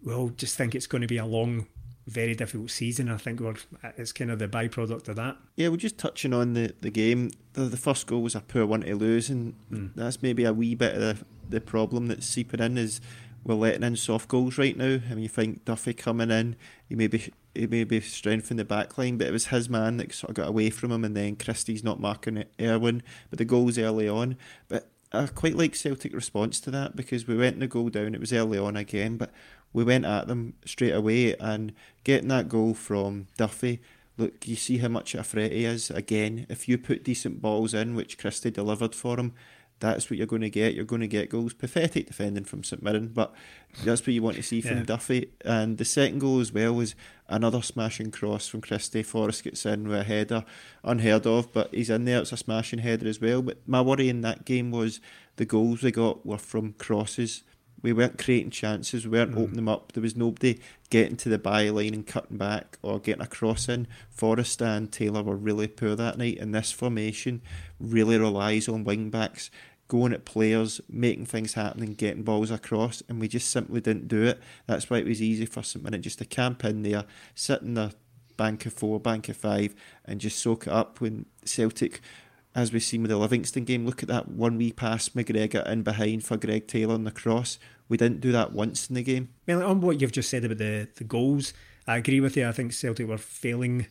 we all just think it's going to be a long, very difficult season. I think we're, it's kind of the byproduct of that. Yeah, we're just touching on the, the game. The, the first goal was a poor one to lose, and mm. that's maybe a wee bit of the, the problem that's seeping in is we're letting in soft goals right now. I mean, you think Duffy coming in, he maybe he maybe strengthened the back line, but it was his man that sort of got away from him, and then Christie's not marking Erwin, but the goal's early on. But I quite like Celtic response to that, because we went in the goal down, it was early on again, but we went at them straight away, and getting that goal from Duffy, look, you see how much of a threat he is. Again, if you put decent balls in, which Christie delivered for him, that's what you're going to get. You're going to get goals. Pathetic defending from St Mirren, but that's what you want to see from yeah. Duffy. And the second goal as well was another smashing cross from Christie. Forrest gets in with a header, unheard of, but he's in there. It's a smashing header as well. But my worry in that game was the goals we got were from crosses. We weren't creating chances, we weren't mm. opening them up. There was nobody getting to the byline and cutting back or getting a cross in. Forrest and Taylor were really poor that night, and this formation really relies on wing-backs going at players, making things happen and getting balls across, and we just simply didn't do it. That's why it was easy for St Mirren just to camp in there, sit in the bank of four, bank of five, and just soak it up when Celtic... As we've seen with the Livingston game, look at that one wee pass McGregor in behind for Greg Taylor on the cross. We didn't do that once in the game. Well, on what you've just said about the, the goals, I agree with you. I think Celtic were failing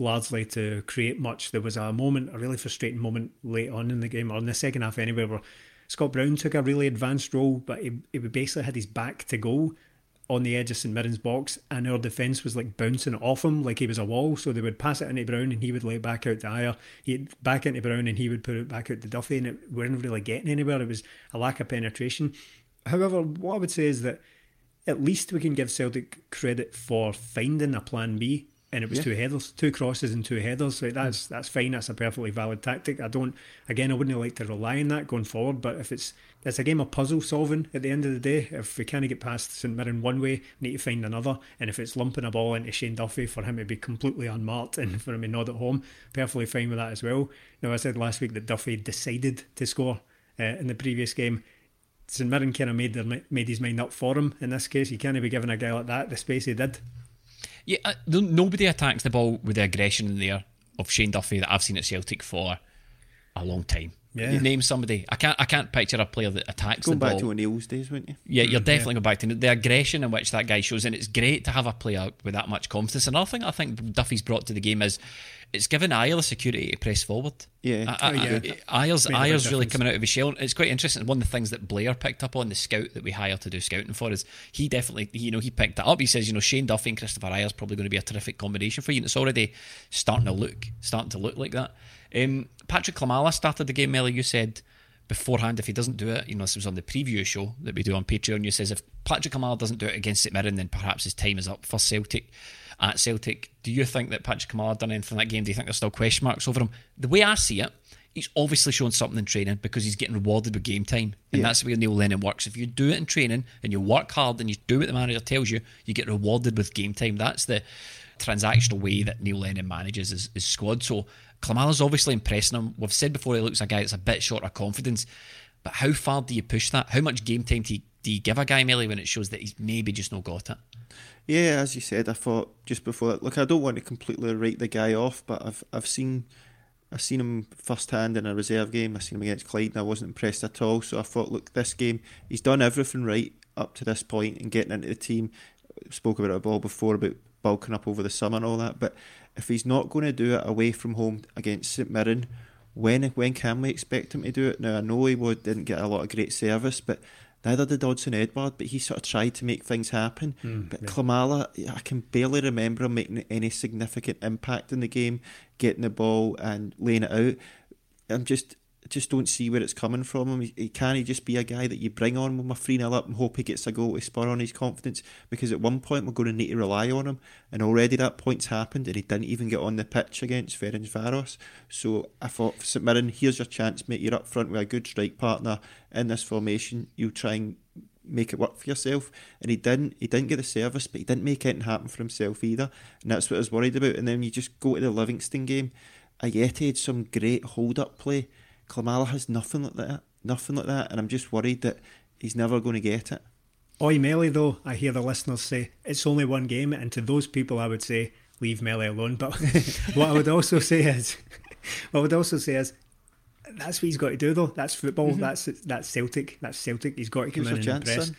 largely to create much. There was a moment, a really frustrating moment late on in the game, or in the second half anyway, where Scott Brown took a really advanced role, but he, he basically had his back to goal on the edge of St Mirren's box, and our defence was like bouncing it off him like he was a wall. So they would pass it into Brown and he would lay it back out to Ajer. He'd back into Brown and he would put it back out to Duffy, and it weren't really getting anywhere. It was a lack of penetration. However, what I would say is that at least we can give Celtic credit for finding a plan B, and it was yeah. two headers, two crosses and two headers. Like that's mm. that's fine. That's a perfectly valid tactic. I don't, again, I wouldn't like to rely on that going forward, but if it's it's a game of puzzle solving at the end of the day. If we can't get past St Mirren one way, we need to find another. And if it's lumping a ball into Shane Duffy for him to be completely unmarked and for him to nod at home, perfectly fine with that as well. Now, I said last week that Duffy decided to score uh, in the previous game. St Mirren kind of made, their, made his mind up for him. In this case, you can't be giving a guy like that the space he did. Yeah, uh, nobody attacks the ball with the aggression in there of Shane Duffy that I've seen at Celtic for a long time. Yeah. You name somebody. I can't I can't picture a player that attacks the ball. Going back to O'Neill's days, wouldn't you? Yeah, you're definitely yeah. going back to the aggression in which that guy shows, and it's great to have a player with that much confidence. Another thing I think Duffy's brought to the game is it's given Ajer the security to press forward. Yeah. I, I, oh, yeah. Ajer's, Ajer's really coming out of his shell. It's quite interesting. One of the things that Blair picked up on, the scout that we hired to do scouting for, is he definitely, you know, he picked that up. He says, you know, Shane Duffy and Christopher Ajer's probably going to be a terrific combination for you, and it's already starting to look, starting to look like that. Um, Patrick Klimala started the game. Melly, you said beforehand, if he doesn't do it, you know, this was on the preview show that we do on Patreon, you says if Patrick Klimala doesn't do it against St Mirren, then perhaps his time is up for Celtic. At Celtic, do you think that Patrick Klimala done anything in that game? Do you think there's still question marks over him? The way I see it, he's obviously shown something in training because he's getting rewarded with game time, and yeah. that's the way Neil Lennon works. If you do it in training and you work hard and you do what the manager tells you, you get rewarded with game time. That's the transactional way that Neil Lennon manages his, his squad. So Klimala's obviously impressing him. We've said before, he looks a guy that's a bit short of confidence, but how far do you push that? How much game time do you, do you give a guy, Melly, when it shows that he's maybe just not got it? Yeah, as you said, I thought just before, look, I don't want to completely write the guy off, but I've I've seen I've seen him first hand in a reserve game. I've seen him against Clyde and I wasn't impressed at all. So I thought, look, this game, he's done everything right up to this point and getting into the team. Spoke about it all before, about bulking up over the summer and all that, but if he's not going to do it away from home against St Mirren, when when can we expect him to do it? Now, I know he didn't get a lot of great service, but neither did Odsonne Édouard, but he sort of tried to make things happen. Mm, but yeah. Klimala, I can barely remember him making any significant impact in the game, getting the ball and laying it out. I'm just... just don't see where it's coming from him. He, he can't he just be a guy that you bring on when we're three nil up and hope he gets a goal to spur on his confidence, because at one point we're going to need to rely on him, and already that point's happened and he didn't even get on the pitch against Ferencváros. So I thought, St Mirren, here's your chance, mate. You're up front with a good strike partner in this formation. You'll try and make it work for yourself. And he didn't. He didn't get the service, but he didn't make anything happen for himself either. And that's what I was worried about. And then you just go to the Livingston game. Ajeti had some great hold-up play. Klimala has nothing like that. Nothing like that. And I'm just worried that he's never going to get it. Oi Melly, though, I hear the listeners say, it's only one game. And to those people, I would say, leave Melly alone. But what I would also say is, what I would also say is, that's what he's got to do, though. That's football. Mm-hmm. That's that's Celtic. That's Celtic. He's got to come in and impress.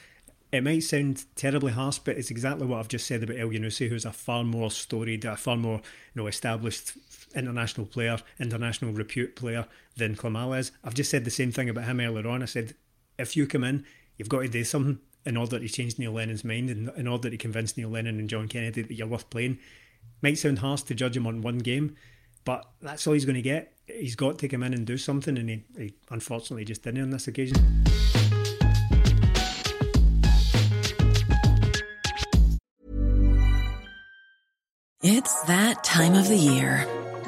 It might sound terribly harsh, but it's exactly what I've just said about Elyounoussi, who's a far more storied, a far more you know established international player, international repute player than Klimala is. I've just said the same thing about him earlier on. I said, if you come in, you've got to do something in order to change Neil Lennon's mind, and in order to convince Neil Lennon and John Kennedy that you're worth playing. Might sound harsh to judge him on one game, but that's all he's going to get. He's got to come in and do something, and he, he unfortunately just didn't on this occasion. It's that time of the year.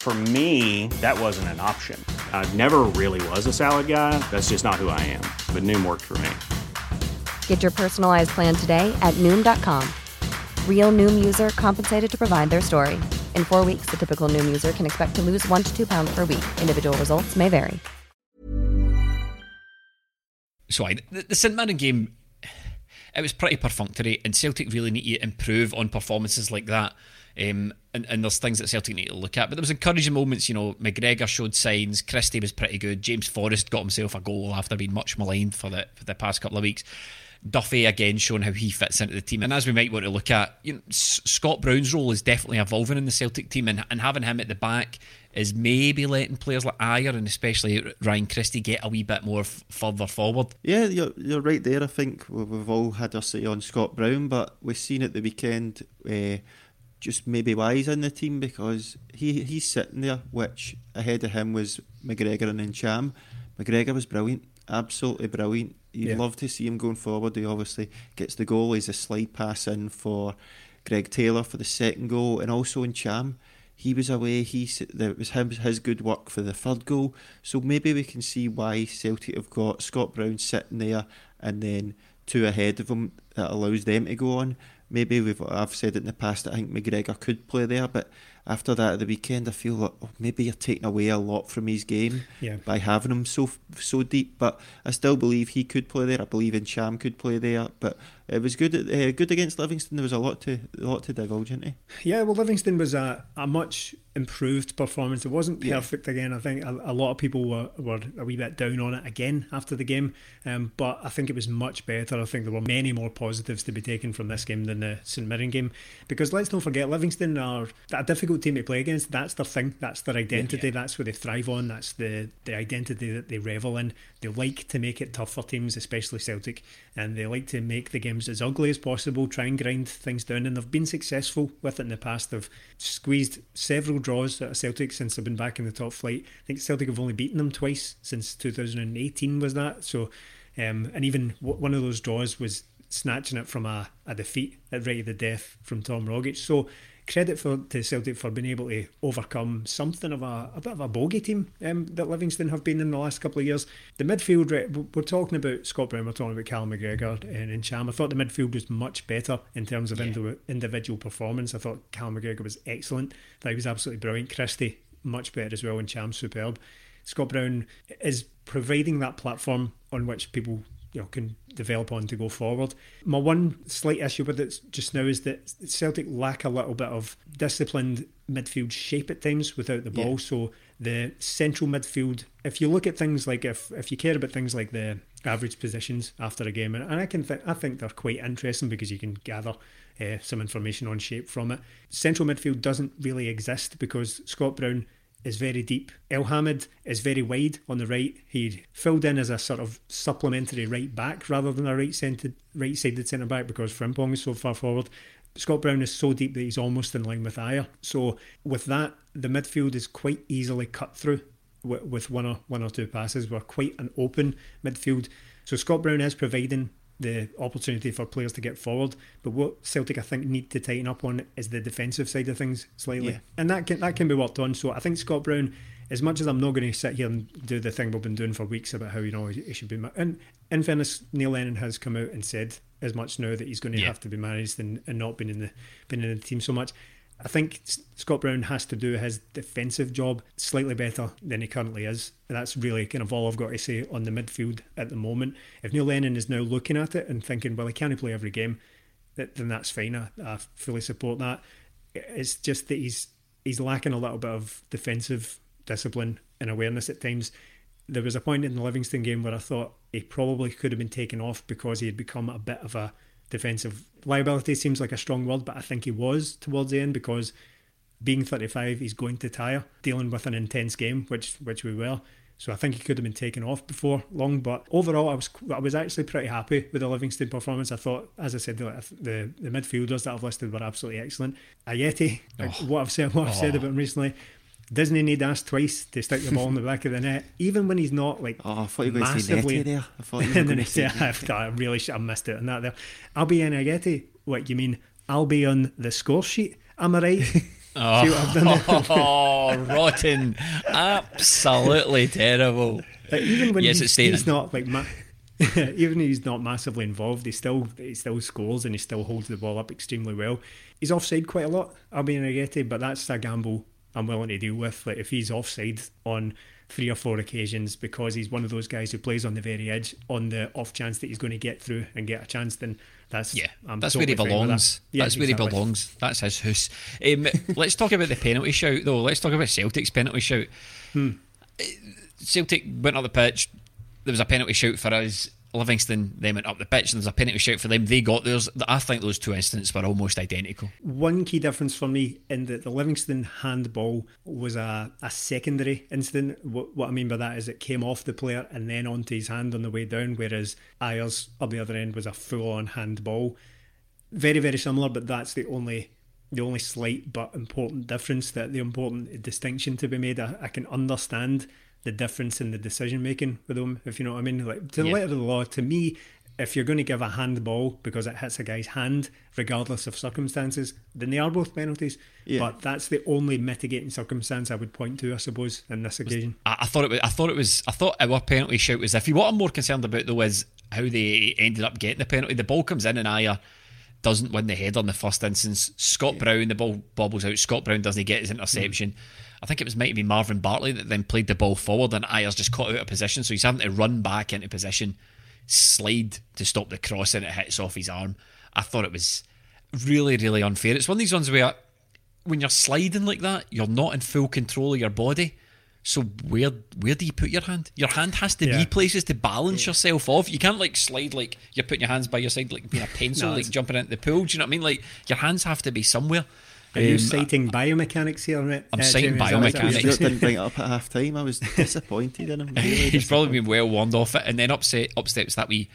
For me, that wasn't an option. I never really was a salad guy. That's just not who I am. But Noom worked for me. Get your personalized plan today at noom dot com. Real Noom user compensated to provide their story. In four weeks, the typical Noom user can expect to lose one to two pounds per week. Individual results may vary. So, the, the St Mirren game, it was pretty perfunctory, and Celtic really need to improve on performances like that. Um, and, and there's things that Celtic need to look at, but there was encouraging moments. You know, McGregor showed signs, Christie was pretty good, James Forrest got himself a goal after being much maligned for the, for the past couple of weeks. Duffy again showing how he fits into the team, and as we might want to look at, you know, S- Scott Brown's role is definitely evolving in the Celtic team, and, and having him at the back is maybe letting players like Ajer and especially Ryan Christie get a wee bit more f- further forward. Yeah, you're, you're right there. I think we've all had our say on Scott Brown, but we've seen at the weekend uh, just maybe why he's in the team, because he he's sitting there, which ahead of him was McGregor and Cham. McGregor was brilliant, absolutely brilliant. You'd yeah. love to see him going forward. He obviously gets the goal. He's a slide pass in for Greg Taylor for the second goal, and also in Cham. He was away. He it was him, his good work for the third goal. So maybe we can see why Celtic have got Scott Brown sitting there, and then two ahead of him that allows them to go on. Maybe we've I've said it in the past that I think McGregor could play there, but after that at the weekend, I feel like oh, maybe you're taking away a lot from his game yeah. by having him so so deep. But I still believe he could play there. I believe in Cham could play there. But it was good uh, good against Livingston. There was a lot to a lot to divulge into. Yeah, well, Livingston was a, a much improved performance. It wasn't perfect yeah. again. I think a, a lot of people were, were a wee bit down on it again after the game. Um, but I think it was much better. I think there were many more positives to be taken from this game than the St Mirren game, because let's not forget Livingston are a difficult difficult team to play against. That's their thing. That's their identity. Yeah, yeah. That's what they thrive on. That's the, the identity that they revel in. They like to make it tough for teams, especially Celtic, and they like to make the games as ugly as possible, try and grind things down, and they've been successful with it in the past. They've squeezed several draws at Celtic since they've been back in the top flight. I think Celtic have only beaten them twice since two thousand eighteen, was that? So, um, and even w- one of those draws was snatching it from a, a defeat at right of the death from Tom Rogic. So credit for to Celtic for being able to overcome something of a, a bit of a bogey team um, that Livingston have been in the last couple of years. The midfield, we're talking about Scott Brown, we're talking about Callum McGregor and, and Cham. I thought the midfield was much better in terms of yeah. indi- individual performance. I thought Callum McGregor was excellent. That he was absolutely brilliant. Christie, much better as well, and Cham, superb. Scott Brown is providing that platform on which people, you know, can develop on to go forward. My one slight issue with it just now is that Celtic lack a little bit of disciplined midfield shape at times without the ball. Yeah. So the central midfield, if you look at things like, if if you care about things like the average positions after a game, and, and I can th- I think they're quite interesting because you can gather uh, some information on shape from it. Central midfield doesn't really exist because Scott Brown is very deep. Elhamed is very wide on the right. He filled in as a sort of supplementary right back rather than a right-centred, right-sided centre back because Frimpong is so far forward. Scott Brown is so deep that he's almost in line with Ajer. So with that, the midfield is quite easily cut through with, with one or one or two passes. We're quite an open midfield. So Scott Brown is providing the opportunity for players to get forward, but what Celtic I think need to tighten up on is the defensive side of things slightly, yeah. and that can that can be worked on. So I think Scott Brown, as much as I'm not going to sit here and do the thing we've been doing for weeks about how, you know, it should be, and in fairness, Neil Lennon has come out and said as much now that he's going to yeah. have to be managed and, and not been in the been in the team so much. I think Scott Brown has to do his defensive job slightly better than he currently is. And that's really kind of all I've got to say on the midfield at the moment. If Neil Lennon is now looking at it and thinking, well, he can't play every game, then that's fine. I, I fully support that. It's just that he's he's lacking a little bit of defensive discipline and awareness at times. There was a point in the Livingston game where I thought he probably could have been taken off because he had become a bit of a defensive liability. Seems like a strong word, but I think he was towards the end, because being thirty-five, he's going to tire dealing with an intense game, which which we were. So I think he could have been taken off before long. But overall, I was I was actually pretty happy with the Livingston performance. I thought, as I said, the the, the midfielders that I've listed were absolutely excellent. Ajeti, oh. what I've said what I've oh. said about him recently. Doesn't he need asked twice to stick the ball in the back of the net, even when he's not like oh, I thought you were massively there. I thought you were going to say Nettie. I really should, I missed it on that there. I'll be in Ajeti. What you mean? I'll be on the score sheet. Am I right? Oh, oh rotten! Absolutely terrible. Like, even when yes, he's, he's not like ma- even if he's not massively involved, he still he still scores and he still holds the ball up extremely well. He's offside quite a lot. I'll be in Ajeti, but that's a gamble I'm willing to deal with. Like, if he's offside on three or four occasions because he's one of those guys who plays on the very edge on the off chance that he's going to get through and get a chance, then that's yeah I'm that's totally where he belongs. That. yeah, that's exactly. Where he belongs. That's his house. Um, let's talk about the penalty shout though. Let's talk about Celtic's penalty shout. hmm. Celtic went up the pitch, there was a penalty shout for us. Livingston then went up the pitch and there's a penalty shout for them. They got theirs. I think those two incidents were almost identical. One key difference for me in that the Livingston handball was a, a secondary incident. What, what I mean by that is it came off the player and then onto his hand on the way down, whereas Ayers up the other end was a full-on handball. Very, very similar, but that's the only the only slight but important difference, that the important distinction to be made. I, I can understand the difference in the decision making with them, if you know what I mean. Like, to the yeah. letter of the law, to me, if you're going to give a handball because it hits a guy's hand, regardless of circumstances, then they are both penalties. Yeah. But that's the only mitigating circumstance I would point to, I suppose, in this occasion. I, I thought it was. I thought it was. I thought our penalty shout was. If you, what I'm more concerned about though is how they ended up getting the penalty. The ball comes in and Ajer doesn't win the header in the first instance. Scott yeah. Brown, the ball bobbles out. Scott Brown doesn't get his interception. Mm. I think it was might be Marvin Bartley that then played the ball forward and Ayers just caught out of position, so he's having to run back into position, slide to stop the cross, and it hits off his arm. I thought it was really, really unfair. It's one of these ones where when you're sliding like that, you're not in full control of your body. So where where do you put your hand? Your hand has to yeah. be places to balance yeah. yourself off. You can't like slide like you're putting your hands by your side like being a pencil, no, like jumping into the pool. Do you know what I mean? Like your hands have to be somewhere. Are um, you citing biomechanics here? Right? I'm uh, citing James, biomechanics. Stuart didn't bring it up at half time. I was disappointed in him. Really He's probably been well warned off it, and then upset up steps that wee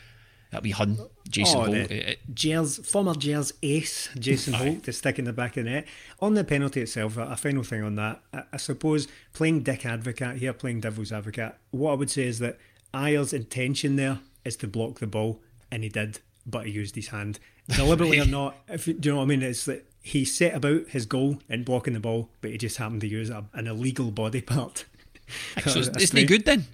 that wee Hun, Jason oh, Holt. The, uh, Gers, former Gers ace, Jason Holt, to stick in the back of the net. On the penalty itself, a final thing on that. I, I suppose playing dick advocate here, playing devil's advocate, what I would say is that Ayer's intention there is to block the ball, and he did, but he used his hand. Deliberately or not, if you, do you know what I mean? It's like he set about his goal in blocking the ball, but he just happened to use a, an illegal body part. So isn't he good then?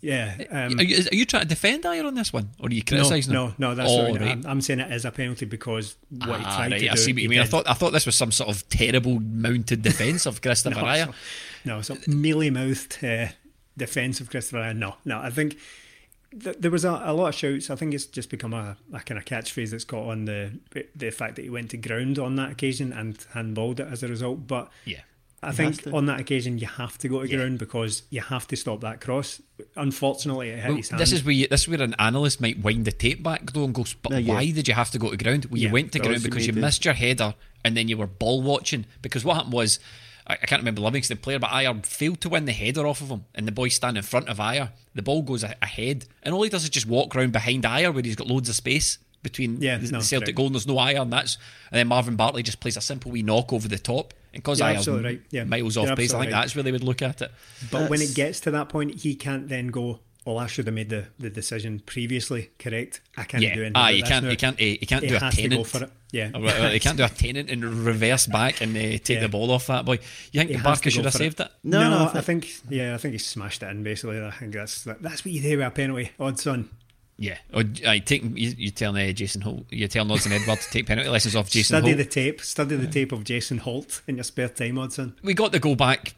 Yeah. Um, are, you, are you trying to defend Ajer on this one, or are you criticising no, him? No, no, that's oh, right. No. I'm, I'm saying it is a penalty because what ah, he tried right, to I do. I see what you mean. Did. I thought I thought this was some sort of terrible mounted defence of Christopher no, Ajer. No, some mealy-mouthed uh, defence of Christopher Ajer. No, no, I think there was a, a lot of shouts. I think it's just become a, a kind of catchphrase that's got on the the fact that he went to ground on that occasion and handballed it as a result. But yeah, I think on that occasion you have to go to yeah. ground because you have to stop that cross. Unfortunately, it hit well, his hand. This is where you, this is where an analyst might wind the tape back though and goes, "But no, yeah. why did you have to go to ground?" Well, you yeah, went to ground because you missed your header and then you were ball watching. Because what happened was, I can't remember Livingston player, but Ajer failed to win the header off of him, and the boys stand in front of Ajer. The ball goes ahead, and all he does is just walk round behind Ajer where he's got loads of space between yeah, the, no, the Celtic right. goal, and there's no Ajer, and that's and then Marvin Bartley just plays a simple wee knock over the top, and because Ajer's right. yeah. miles You're off base, I think right. that's where they would look at it. But that's... when it gets to that point, he can't then go, "Well, I should have made the, the decision previously correct. I can't yeah. do anything." Ah, you can't, you can't, you can't do a tenant. Yeah, you can't do a tenant and reverse back and uh, take yeah. the ball off that boy. You think the Barker should have saved it? it? No, no, no I, think, I think yeah, I think he smashed it in basically. I think that's that, that's what you do with a penalty, Odsonne. Yeah, or, I take you, you tell uh, Jason Holt, you tell Odsonne Édouard to take penalty lessons off Jason. Study Holt. the tape, study the tape of Jason Holt in your spare time, Odsonne. We got the goal back,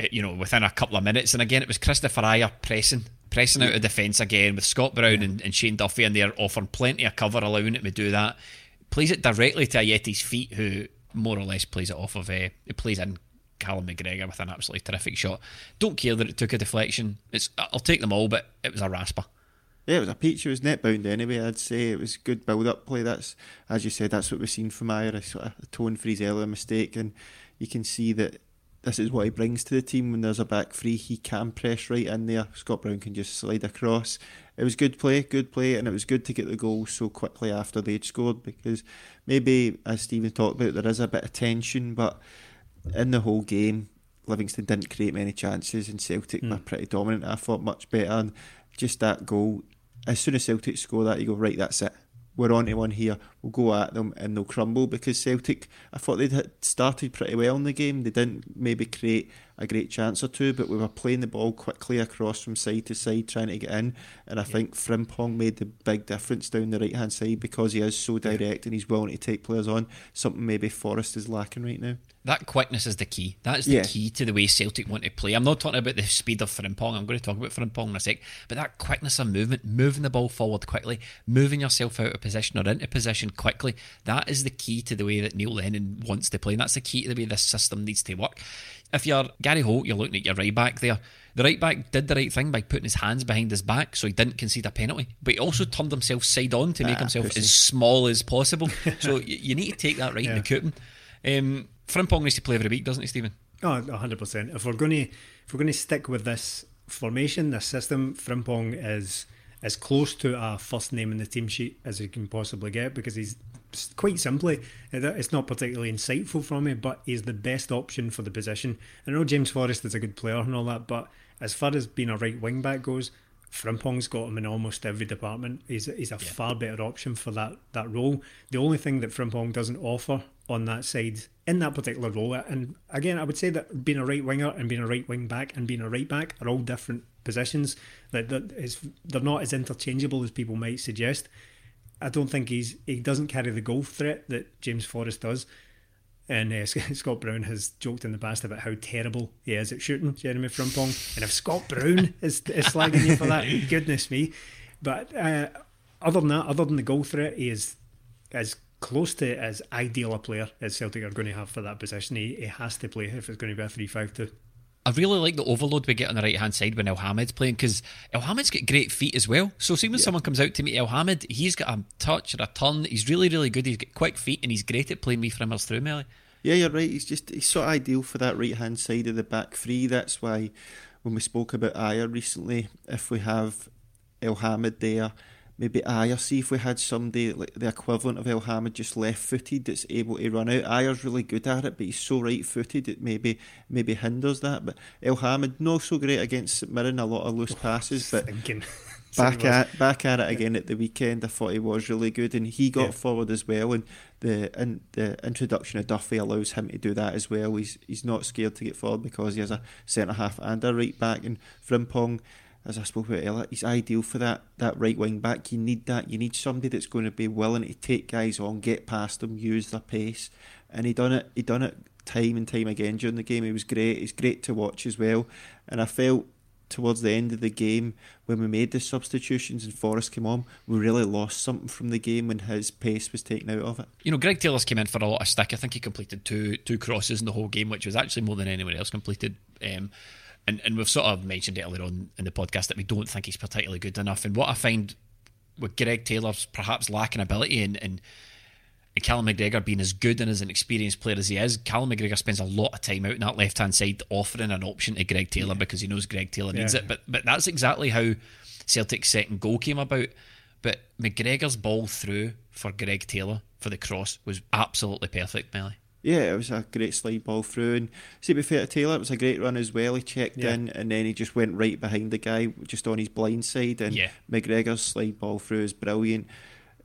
uh, you know, within a couple of minutes, and again it was Christopher Ajer pressing. Pressing out of defence again with Scott Brown yeah. and, and Shane Duffy in there, offering plenty of cover, allowing it to do that. Plays it directly to Ajeti's feet, who more or less plays it off of a. Uh, it plays in Callum McGregor with an absolutely terrific shot. Don't care that it took a deflection. It's I'll take them all, but it was a rasper. Yeah, it was a peach. It was net bound anyway. I'd say it was good build-up play. That's as you said. That's what we've seen from Ajer. A sort of tone for his earlier mistake, and you can see that. This is what he brings to the team. When there's a back three, he can press right in there. Scott Brown can just slide across. It was good play, good play, and it was good to get the goal so quickly after they'd scored because maybe, as Stephen talked about, there is a bit of tension, but in the whole game, Livingston didn't create many chances and Celtic mm. were pretty dominant. I thought much better. And just that goal, as soon as Celtic score that, you go, right, that's it. We're on to one here, we'll go at them and they'll crumble because Celtic, I thought they'd started pretty well in the game. They didn't maybe create a great chance or two, but we were playing the ball quickly across from side to side trying to get in, and I yeah. think Frimpong made the big difference down the right hand side because he is so direct and he's willing to take players on, something maybe Forrest is lacking right now. That quickness is the key. That is the yeah. key to the way Celtic want to play. I'm not talking about the speed of Frimpong. I'm going to talk about Frimpong in a sec. But that quickness of movement, moving the ball forward quickly, moving yourself out of position or into position quickly, that is the key to the way that Neil Lennon wants to play. And that's the key to the way this system needs to work. If you're Gary Holt, you're looking at your right back there. The right back did the right thing by putting his hands behind his back so he didn't concede a penalty. But he also turned himself side on to make ah, himself pussy. as small as possible. So you need to take that right yeah. in the coupon. Um, Frimpong needs to play every week, doesn't he, Stephen? Oh, one hundred percent. If we're going to if we're going to stick with this formation, this system, Frimpong is as close to a first name in the team sheet as he can possibly get because he's quite simply, it's not particularly insightful from him, but he's the best option for the position. I know James Forrest is a good player and all that, but as far as being a right wing back goes, Frimpong's got him in almost every department. He's he's a yeah. far better option for that that role. The only thing that Frimpong doesn't offer on that side in that particular role, and again, I would say that being a right winger and being a right wing back and being a right back are all different positions. That they're not as interchangeable as people might suggest. I don't think he's he doesn't carry the goal threat that James Forrest does. And uh, Scott Brown has joked in the past about how terrible he is at shooting, Jeremy Frimpong. And if Scott Brown is, is slagging you for that, goodness me. But uh, other than that, other than the goal threat, he is as close to as ideal a player as Celtic are going to have for that position. He, he has to play if it's going to be a three five two. I really like the overload we get on the right-hand side when Elhamed's playing because Elhamed's got great feet as well. So see when yeah. someone comes out to meet Elhamed, he's got a touch or a turn. He's really, really good. He's got quick feet and he's great at playing wee frimmers through, Melly. Yeah, you're right. He's just he's sort of ideal for that right-hand side of the back three. That's why when we spoke about Ajer recently, if we have Elhamed there, maybe Ajer, see if we had somebody like the equivalent of Elhamed, just left-footed, that's able to run out. Ajer's really good at it, but he's so right-footed it maybe maybe hinders that. But Elhamed, not so great against St Mirren, a lot of loose passes, but back at back at it again at the weekend. I thought he was really good, and he got yeah. forward as well. And the and the introduction of Duffy allows him to do that as well. He's he's not scared to get forward because he has a centre half and a right back. And Frimpong, as I spoke about earlier, he's ideal for that, that right wing back. You need that. You need somebody that's going to be willing to take guys on, get past them, use their pace. And he done it. He done it time and time again during the game. He was great. He's great to watch as well. And I felt towards the end of the game, when we made the substitutions and Forrest came on, we really lost something from the game when his pace was taken out of it. You know, Greg Taylor's came in for a lot of stick. I think he completed two two crosses in the whole game, which was actually more than anyone else completed. Um, And and we've sort of mentioned it earlier on in the podcast that we don't think he's particularly good enough. And what I find with Greg Taylor's perhaps lacking ability and, and, and Callum McGregor being as good and as an experienced player as he is, Callum McGregor spends a lot of time out in that left-hand side offering an option to Greg Taylor yeah. because he knows Greg Taylor yeah. needs it. But but that's exactly how Celtic's second goal came about. But McGregor's ball through for Greg Taylor for the cross was absolutely perfect, Melly. Yeah, it was a great slide ball through, and see, to be fair to Taylor, it was a great run as well. He checked yeah. in, and then he just went right behind the guy, just on his blind side. And yeah. McGregor's slide ball through is brilliant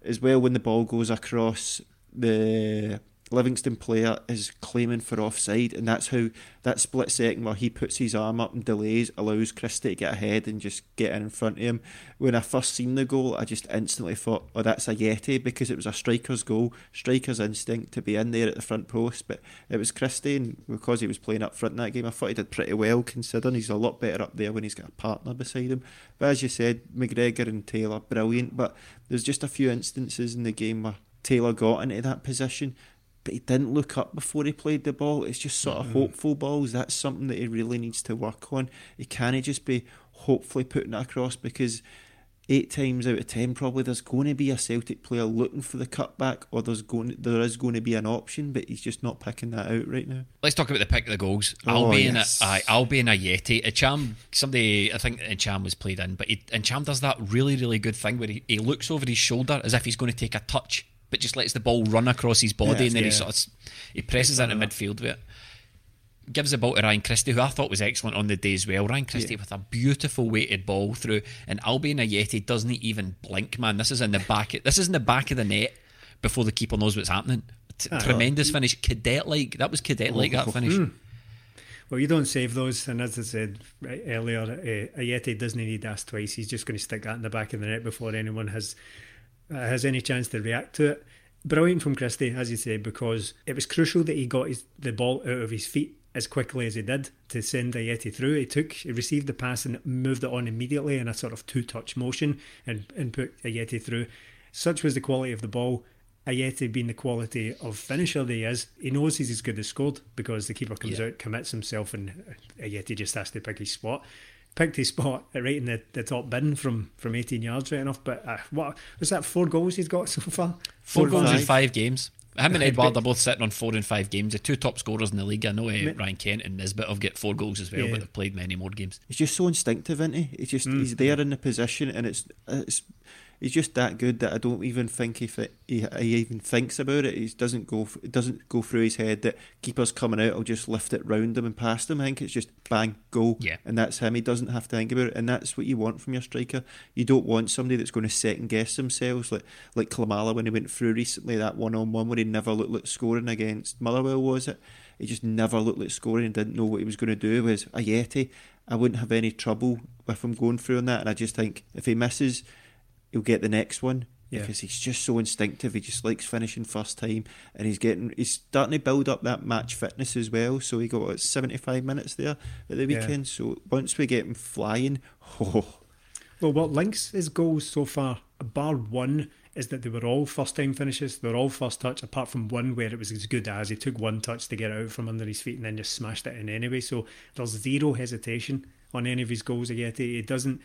as well. When the ball goes across, the Livingston player is claiming for offside, and that's how that split second where he puts his arm up and delays allows Christie to get ahead and just get in, in front of him. When I first seen the goal, I just instantly thought, oh, that's Ajeti, because it was a striker's goal, striker's instinct to be in there at the front post. But it was Christie, and because he was playing up front in that game, I thought he did pretty well, considering he's a lot better up there when he's got a partner beside him. But as you said, McGregor and Taylor, brilliant. But there's just a few instances in the game where Taylor got into that position, but he didn't look up before he played the ball. It's just sort of mm-hmm. hopeful balls. That's something that he really needs to work on. He can't just be hopefully putting it across, because eight times out of ten probably there's going to be a Celtic player looking for the cutback, or there's going there is going to be an option, but he's just not picking that out right now. Let's talk about the pick of the goals. Oh, I'll be yes. in a, I, I'll be in a Yeti. Acham, somebody, I think Acham was played in, but he, Acham does that really, really good thing where he, he looks over his shoulder as if he's going to take a touch, but just lets the ball run across his body, yeah, and then yeah. he sort of he presses into midfield with it. Gives the ball to Ryan Christie, who I thought was excellent on the day as well. Ryan Christie yeah. with a beautiful weighted ball through, and Albion Ajeti doesn't even blink, man. This is in the back. This is in the back of the net before the keeper knows what's happening. T- ah, tremendous well. finish, cadet-like. That was cadet-like. Oh, that finish. Mm. Well, you don't save those, and as I said right earlier, uh, Ajeti doesn't need to ask twice. He's just going to stick that in the back of the net before anyone has. Uh, has any chance to react to it. Brilliant from Christie, as you say, because it was crucial that he got his, the ball out of his feet as quickly as he did to send Ajeti through. He took, he received the pass and moved it on immediately in a sort of two-touch motion and, and put Ajeti through. Such was the quality of the ball. Ajeti being the quality of finisher that he is, he knows he's as good as scored because the keeper comes yeah. out, commits himself, and Ajeti just has to pick his spot. Picked his spot right in the, the top bin from, from eighteen yards, right enough. But uh, what was that? Four goals he's got so far. Four, four goals five. in five games. Him and Edward are both sitting on four in five games. The two top scorers in the league. I know uh, Ryan Kent and Nisbet have got four goals as well, yeah. but they've played many more games. He's just so instinctive, isn't he? He's just mm. he's there in the position, and it's it's he's just that good that I don't even think if it, he he even thinks about it. He doesn't go it doesn't go through his head that keeper's coming out, I'll just lift it round him and past him. I think it's just bang, goal, yeah. and that's him. He doesn't have to think about it, and that's what you want from your striker. You don't want somebody that's going to second guess themselves, like like Klimala when he went through recently, that one on one where he never looked like scoring against Motherwell, was it? He just never looked like scoring and didn't know what he was going to do. Whereas Ajeti, I wouldn't have any trouble with him going through on that, and I just think if he misses, he'll get the next one yeah. because he's just so instinctive. He just likes finishing first time, and he's getting he's starting to build up that match fitness as well. So he got what, seventy-five minutes there at the weekend. Yeah. So once we get him flying, oh. Well, what links his goals so far, bar one, is that they were all first time finishes. They were all first touch, apart from one where it was as good as he took one touch to get it out from under his feet and then just smashed it in anyway. So there's zero hesitation on any of his goals. Yet he doesn't.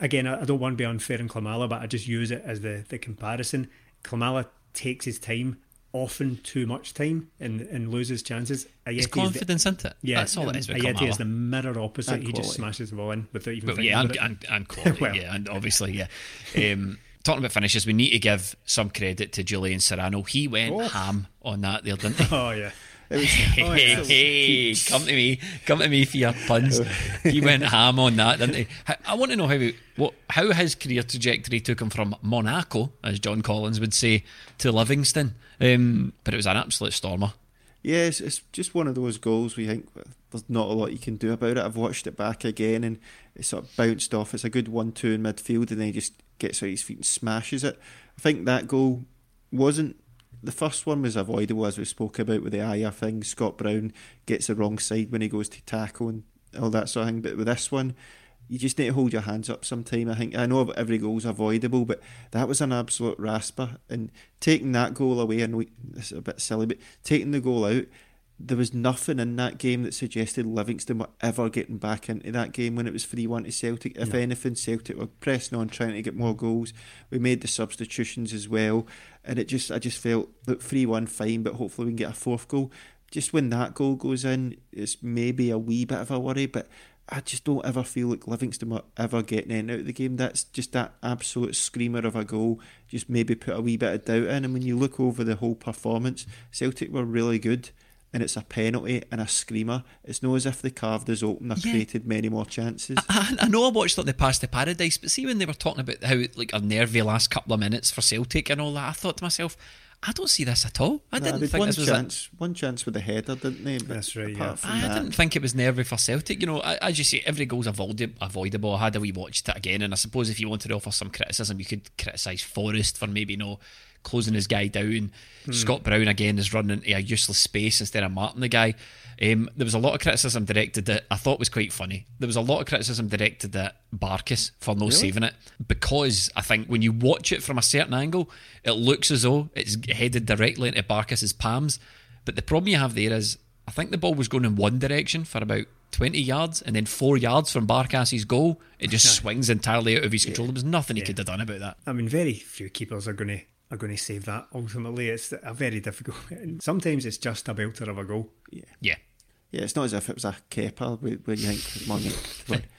Again, I don't want to be unfair in Klimala, but I just use it as the, the comparison. Klimala takes his time often too much time and, and loses chances. Ajeti it's confidence, is the, isn't it? Yeah, that's all it is. Ajeti is the mirror opposite. And he quality. just smashes the ball in without even well, thinking yeah, and, about it. And, and quality, well, yeah, and obviously, yeah. Um, talking about finishes, we need to give some credit to Julian Serrano. He went oh. ham on that there, didn't he? Oh, yeah. It was, oh, yeah. Hey, come to me, come to me for your puns. He went ham on that, didn't he? I want to know how he, what, how his career trajectory took him from Monaco, as John Collins would say, to Livingston. Um, but it was an absolute stormer. Yes, yeah, it's, it's just one of those goals we think there's not a lot you can do about it. I've watched it back again, and it sort of bounced off. It's a good one-two in midfield, and then he just gets out his feet and smashes it. I think that goal wasn't. The first one was avoidable, as we spoke about with the Ajer thing. Scott Brown gets the wrong side when he goes to tackle and all that sort of thing. But with this one, you just need to hold your hands up sometime. I think I know every goal's avoidable, but that was an absolute rasper. And taking that goal away, I know this is a bit silly, but taking the goal out, there was nothing in that game that suggested Livingston were ever getting back into that game when it was three one to Celtic. If yeah. anything, Celtic were pressing on, trying to get more goals. We made the substitutions as well, and it just I just felt, look, three one, fine, but hopefully we can get a fourth goal. Just when that goal goes in, it's maybe a wee bit of a worry, but I just don't ever feel like Livingston were ever getting in out of the game. That's just that absolute screamer of a goal. Just maybe put a wee bit of doubt in, and when you look over the whole performance, Celtic were really good. And it's a penalty and a screamer. It's not as if they carved us open or yeah. created many more chances. I, I know I watched it, they passed the Paradise, but see when they were talking about how like a nervy last couple of minutes for Celtic and all that, I thought to myself, I don't see this at all. I nah, didn't think one this was chance, a... one chance with the header, didn't they? But that's right. Yeah. I, that. I didn't think it was nervy for Celtic. You know, as you say, every goal's avoidable. I had a wee watch it again, and I suppose if you wanted to offer some criticism, you could criticise Forrest for maybe you know closing his guy down. Hmm. Scott Brown again is running into a useless space instead of marking the guy. Um, there was a lot of criticism directed that I thought was quite funny. There was a lot of criticism directed at Barkas for no really? saving it, because I think when you watch it from a certain angle, it looks as though it's headed directly into Barkas's palms. But the problem you have there is I think the ball was going in one direction for about twenty yards, and then four yards from Barkas's goal, it just swings entirely out of his yeah. control. There was nothing yeah. he could have done about that. I mean, very few keepers are going to are going to save that. Ultimately, it's a very difficult. Sometimes it's just a belter of a goal. Yeah. Yeah. Yeah, it's not as if it was a Kepa where you think, money.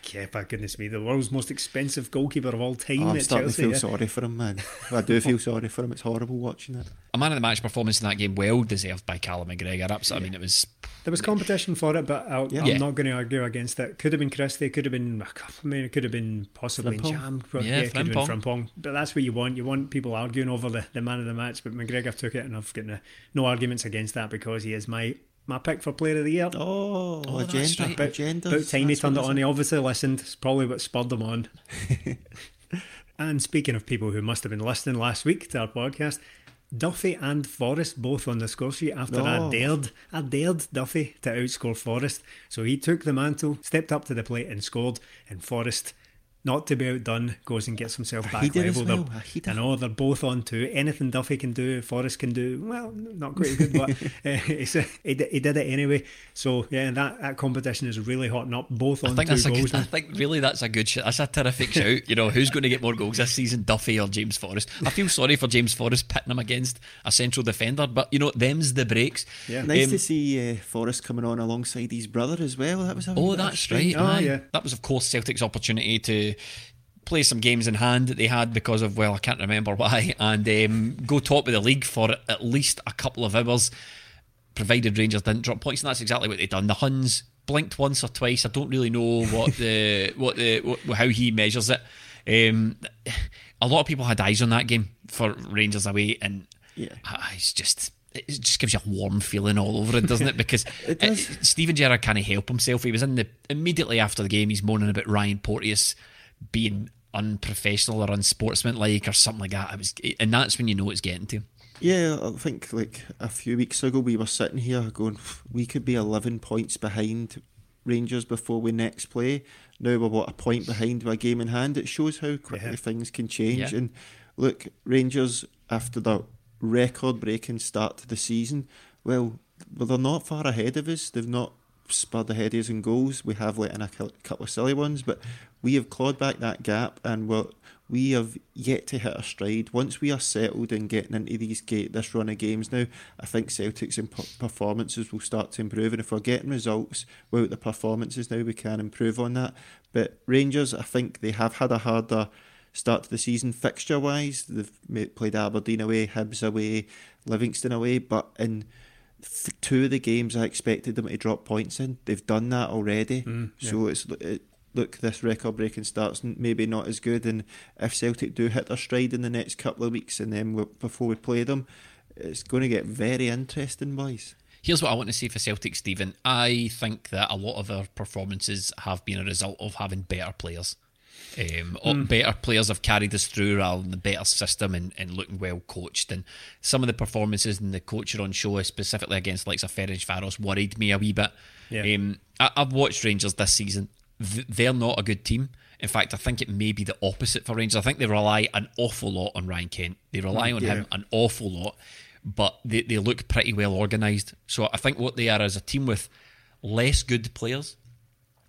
Kepa, goodness me, the world's most expensive goalkeeper of all time. Oh, I'm starting Chelsea, to feel yeah. sorry for him, man. I do feel sorry for him. It's horrible watching it. A man of the match performance in that game, well deserved by Callum McGregor. Absolutely. Yeah. I mean, it was. There was competition for it, but I'll, yeah. I'm yeah. not going to argue against it. Could have been Christie, could have been, I mean, it could have been possibly Frimpong. Jam. Yeah, yeah could have been Frimpong. But that's what you want. You want people arguing over the, the man of the match, but McGregor took it, and I've got no, no arguments against that because he is my. My pick for player of the year. Oh, oh agenda. Right. About, about time he turned it on. He obviously listened. It's probably what spurred him on. And speaking of people who must have been listening last week to our podcast, Duffy and Forrest both on the score sheet after oh. I dared I dared Duffy to outscore Forrest. So he took the mantle, stepped up to the plate and scored. And Forrest, not to be outdone, goes and gets himself back levelled up. I know they're both on to anything Duffy can do, Forrest can do. Well, not quite as good, but uh, it's a, he, d- he did it anyway. So yeah, that, that competition is really hotting up. Both on I think two that's goals. A good, I think really that's a good shout. That's a terrific shout. You know, who's going to get more goals this season, Duffy or James Forrest? I feel sorry for James Forrest pitting him against a central defender, but you know, them's the breaks. Yeah, nice um, to see uh, Forrest coming on alongside his brother as well. That was oh, that's right. Oh, man. Yeah, that was of course Celtic's opportunity to. Play some games in hand that they had because of, well, I can't remember why, and um, go top of the league for at least a couple of hours, provided Rangers didn't drop points, and that's exactly what they'd done. The Huns blinked once or twice. I don't really know what the what the what, how he measures it. Um, a lot of people had eyes on that game for Rangers away, and yeah. uh, it's just. It just gives you a warm feeling all over it, doesn't it? Because it does. it, Stephen Gerrard can't help himself. He was in the immediately after the game. He's moaning about Ryan Porteous being unprofessional or unsportsmanlike or something like that. I was, and that's when you know it's getting to him. Yeah, I think like a few weeks ago we were sitting here going, we could be eleven points behind Rangers before we next play. Now we're what a point behind with a game in hand. It shows how quickly yeah. things can change. Yeah. And look, Rangers after that. Record breaking start to the season. Well, well, they're not far ahead of us. They've not spur the headers and goals. We have let in a couple of silly ones, but we have clawed back that gap, and we're, we have yet to hit a stride. Once we are settled in getting into these gate, this run of games now, I think Celtic's performances will start to improve, and if we're getting results without the performances now, we can improve on that. But Rangers, I think they have had a harder start to the season fixture-wise. They've played Aberdeen away, Hibs away, Livingston away, but in two of the games I expected them to drop points in. They've done that already. Mm, yeah. So it's it, look, this record-breaking start's maybe not as good, and if Celtic do hit their stride in the next couple of weeks and then we'll, before we play them, it's going to get very interesting, boys. Here's what I want to say for Celtic, Stephen. I think that a lot of our performances have been a result of having better players. Um, mm. Better players have carried us through rather than the better system and, and looking well coached. And some of the performances in the coacher on show, specifically against the likes of Ferencváros, worried me a wee bit. Yeah. Um, I, I've watched Rangers this season. Th- they're not a good team. In fact, I think it may be the opposite for Rangers. I think they rely an awful lot on Ryan Kent. They rely on yeah. him an awful lot, but they, they look pretty well organised. So I think what they are is a team with less good players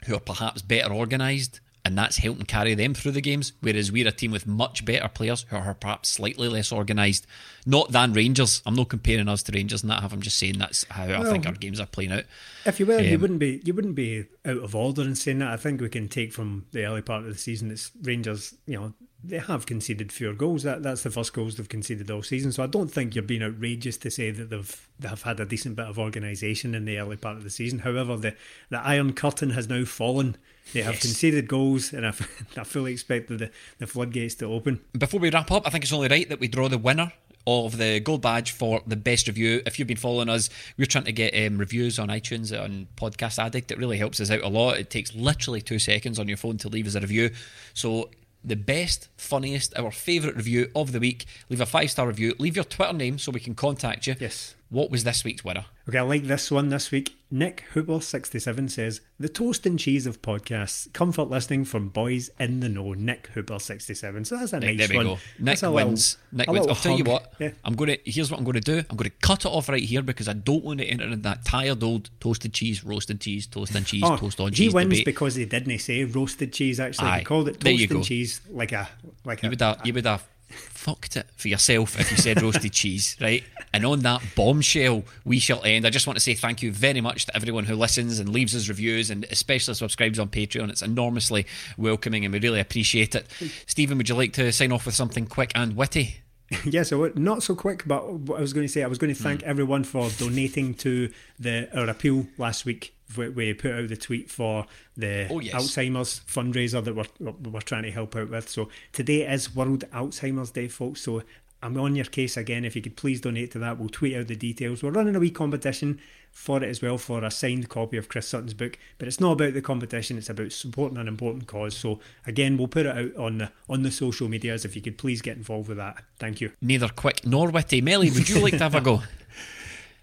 who are perhaps better organised, and that's helping carry them through the games, whereas we're a team with much better players who are perhaps slightly less organised, not than Rangers. I'm not comparing us to Rangers and that half. I'm just saying that's how well, I think our games are playing out. If you will, um, you wouldn't be you wouldn't be out of order in saying that. I think we can take from the early part of the season that Rangers, you know, they have conceded fewer goals. That that's the first goals they've conceded all season. So I don't think you're being outrageous to say that they've they've had a decent bit of organisation in the early part of the season. However, the, the iron curtain has now fallen. They have yes. conceded goals, and I, I fully expect the, the floodgates to open. Before we wrap up, I think it's only right that we draw the winner of the gold badge for the best review. If you've been following us, we're trying to get um, reviews on iTunes, on Podcast Addict. It really helps us out a lot. It takes literally two seconds on your phone to leave us a review. So the best, funniest, our favourite review of the week. Leave a five-star review. Leave your Twitter name so we can contact you. Yes. What was this week's winner? Okay, I like this one this week. Nick Hooper sixty-seven says, the toast and cheese of podcasts. Comfort listening from boys in the know. Nick Hooper sixty-seven. So that's a Nick, nice there we one. Go. Nick a wins. Little, Nick wins. I'll hug. Tell you what. Yeah. I'm going to. Here's what I'm going to do. I'm going to cut it off right here because I don't want to enter in that tired old toasted cheese, roasted cheese, toast and cheese, oh, toast on cheese. He wins debate. Because he didn't say roasted cheese. Actually, aye. He called it toast and cheese. Like a like you a, would have, a. You would have. Fucked it for yourself if you said roasted cheese, right? And on that bombshell, we shall end. I just want to say thank you very much to everyone who listens and leaves us reviews and especially subscribes on Patreon. It's enormously welcoming and we really appreciate it. Stephen, would you like to sign off with something quick and witty? Yeah, so not so quick, but I was going to say I was going to thank mm. everyone for donating to the our appeal last week. We put out the tweet for the oh, yes. Alzheimer's fundraiser that we're, we're trying to help out with. So today is World Alzheimer's Day, folks. So I'm on your case again. If you could please donate to that, we'll tweet out the details. We're running a wee competition for it as well for a signed copy of Chris Sutton's book. But it's not about the competition. It's about supporting an important cause. So again, we'll put it out on the, on the social medias. If you could please get involved with that. Thank you. Neither quick nor witty. Melly, would you like to have a go?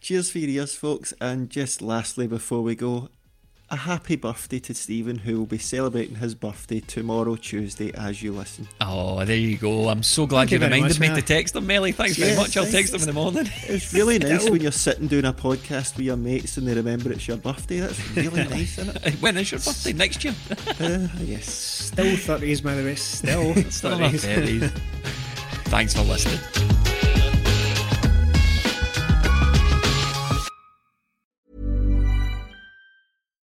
Cheers for your ears, folks, and just lastly before we go, a happy birthday to Stephen, who will be celebrating his birthday tomorrow, Tuesday, as you listen. Oh, there you go. I'm so glad you, you reminded me to text him, Melly. Thanks yes, very much. I'll text him in the morning. It's really nice when you're sitting doing a podcast with your mates and they remember it's your birthday. That's really nice, isn't it? When is your birthday? Next year? uh, yes. Still thirties, by the way. Still thirties. Still thirties. Thanks for listening.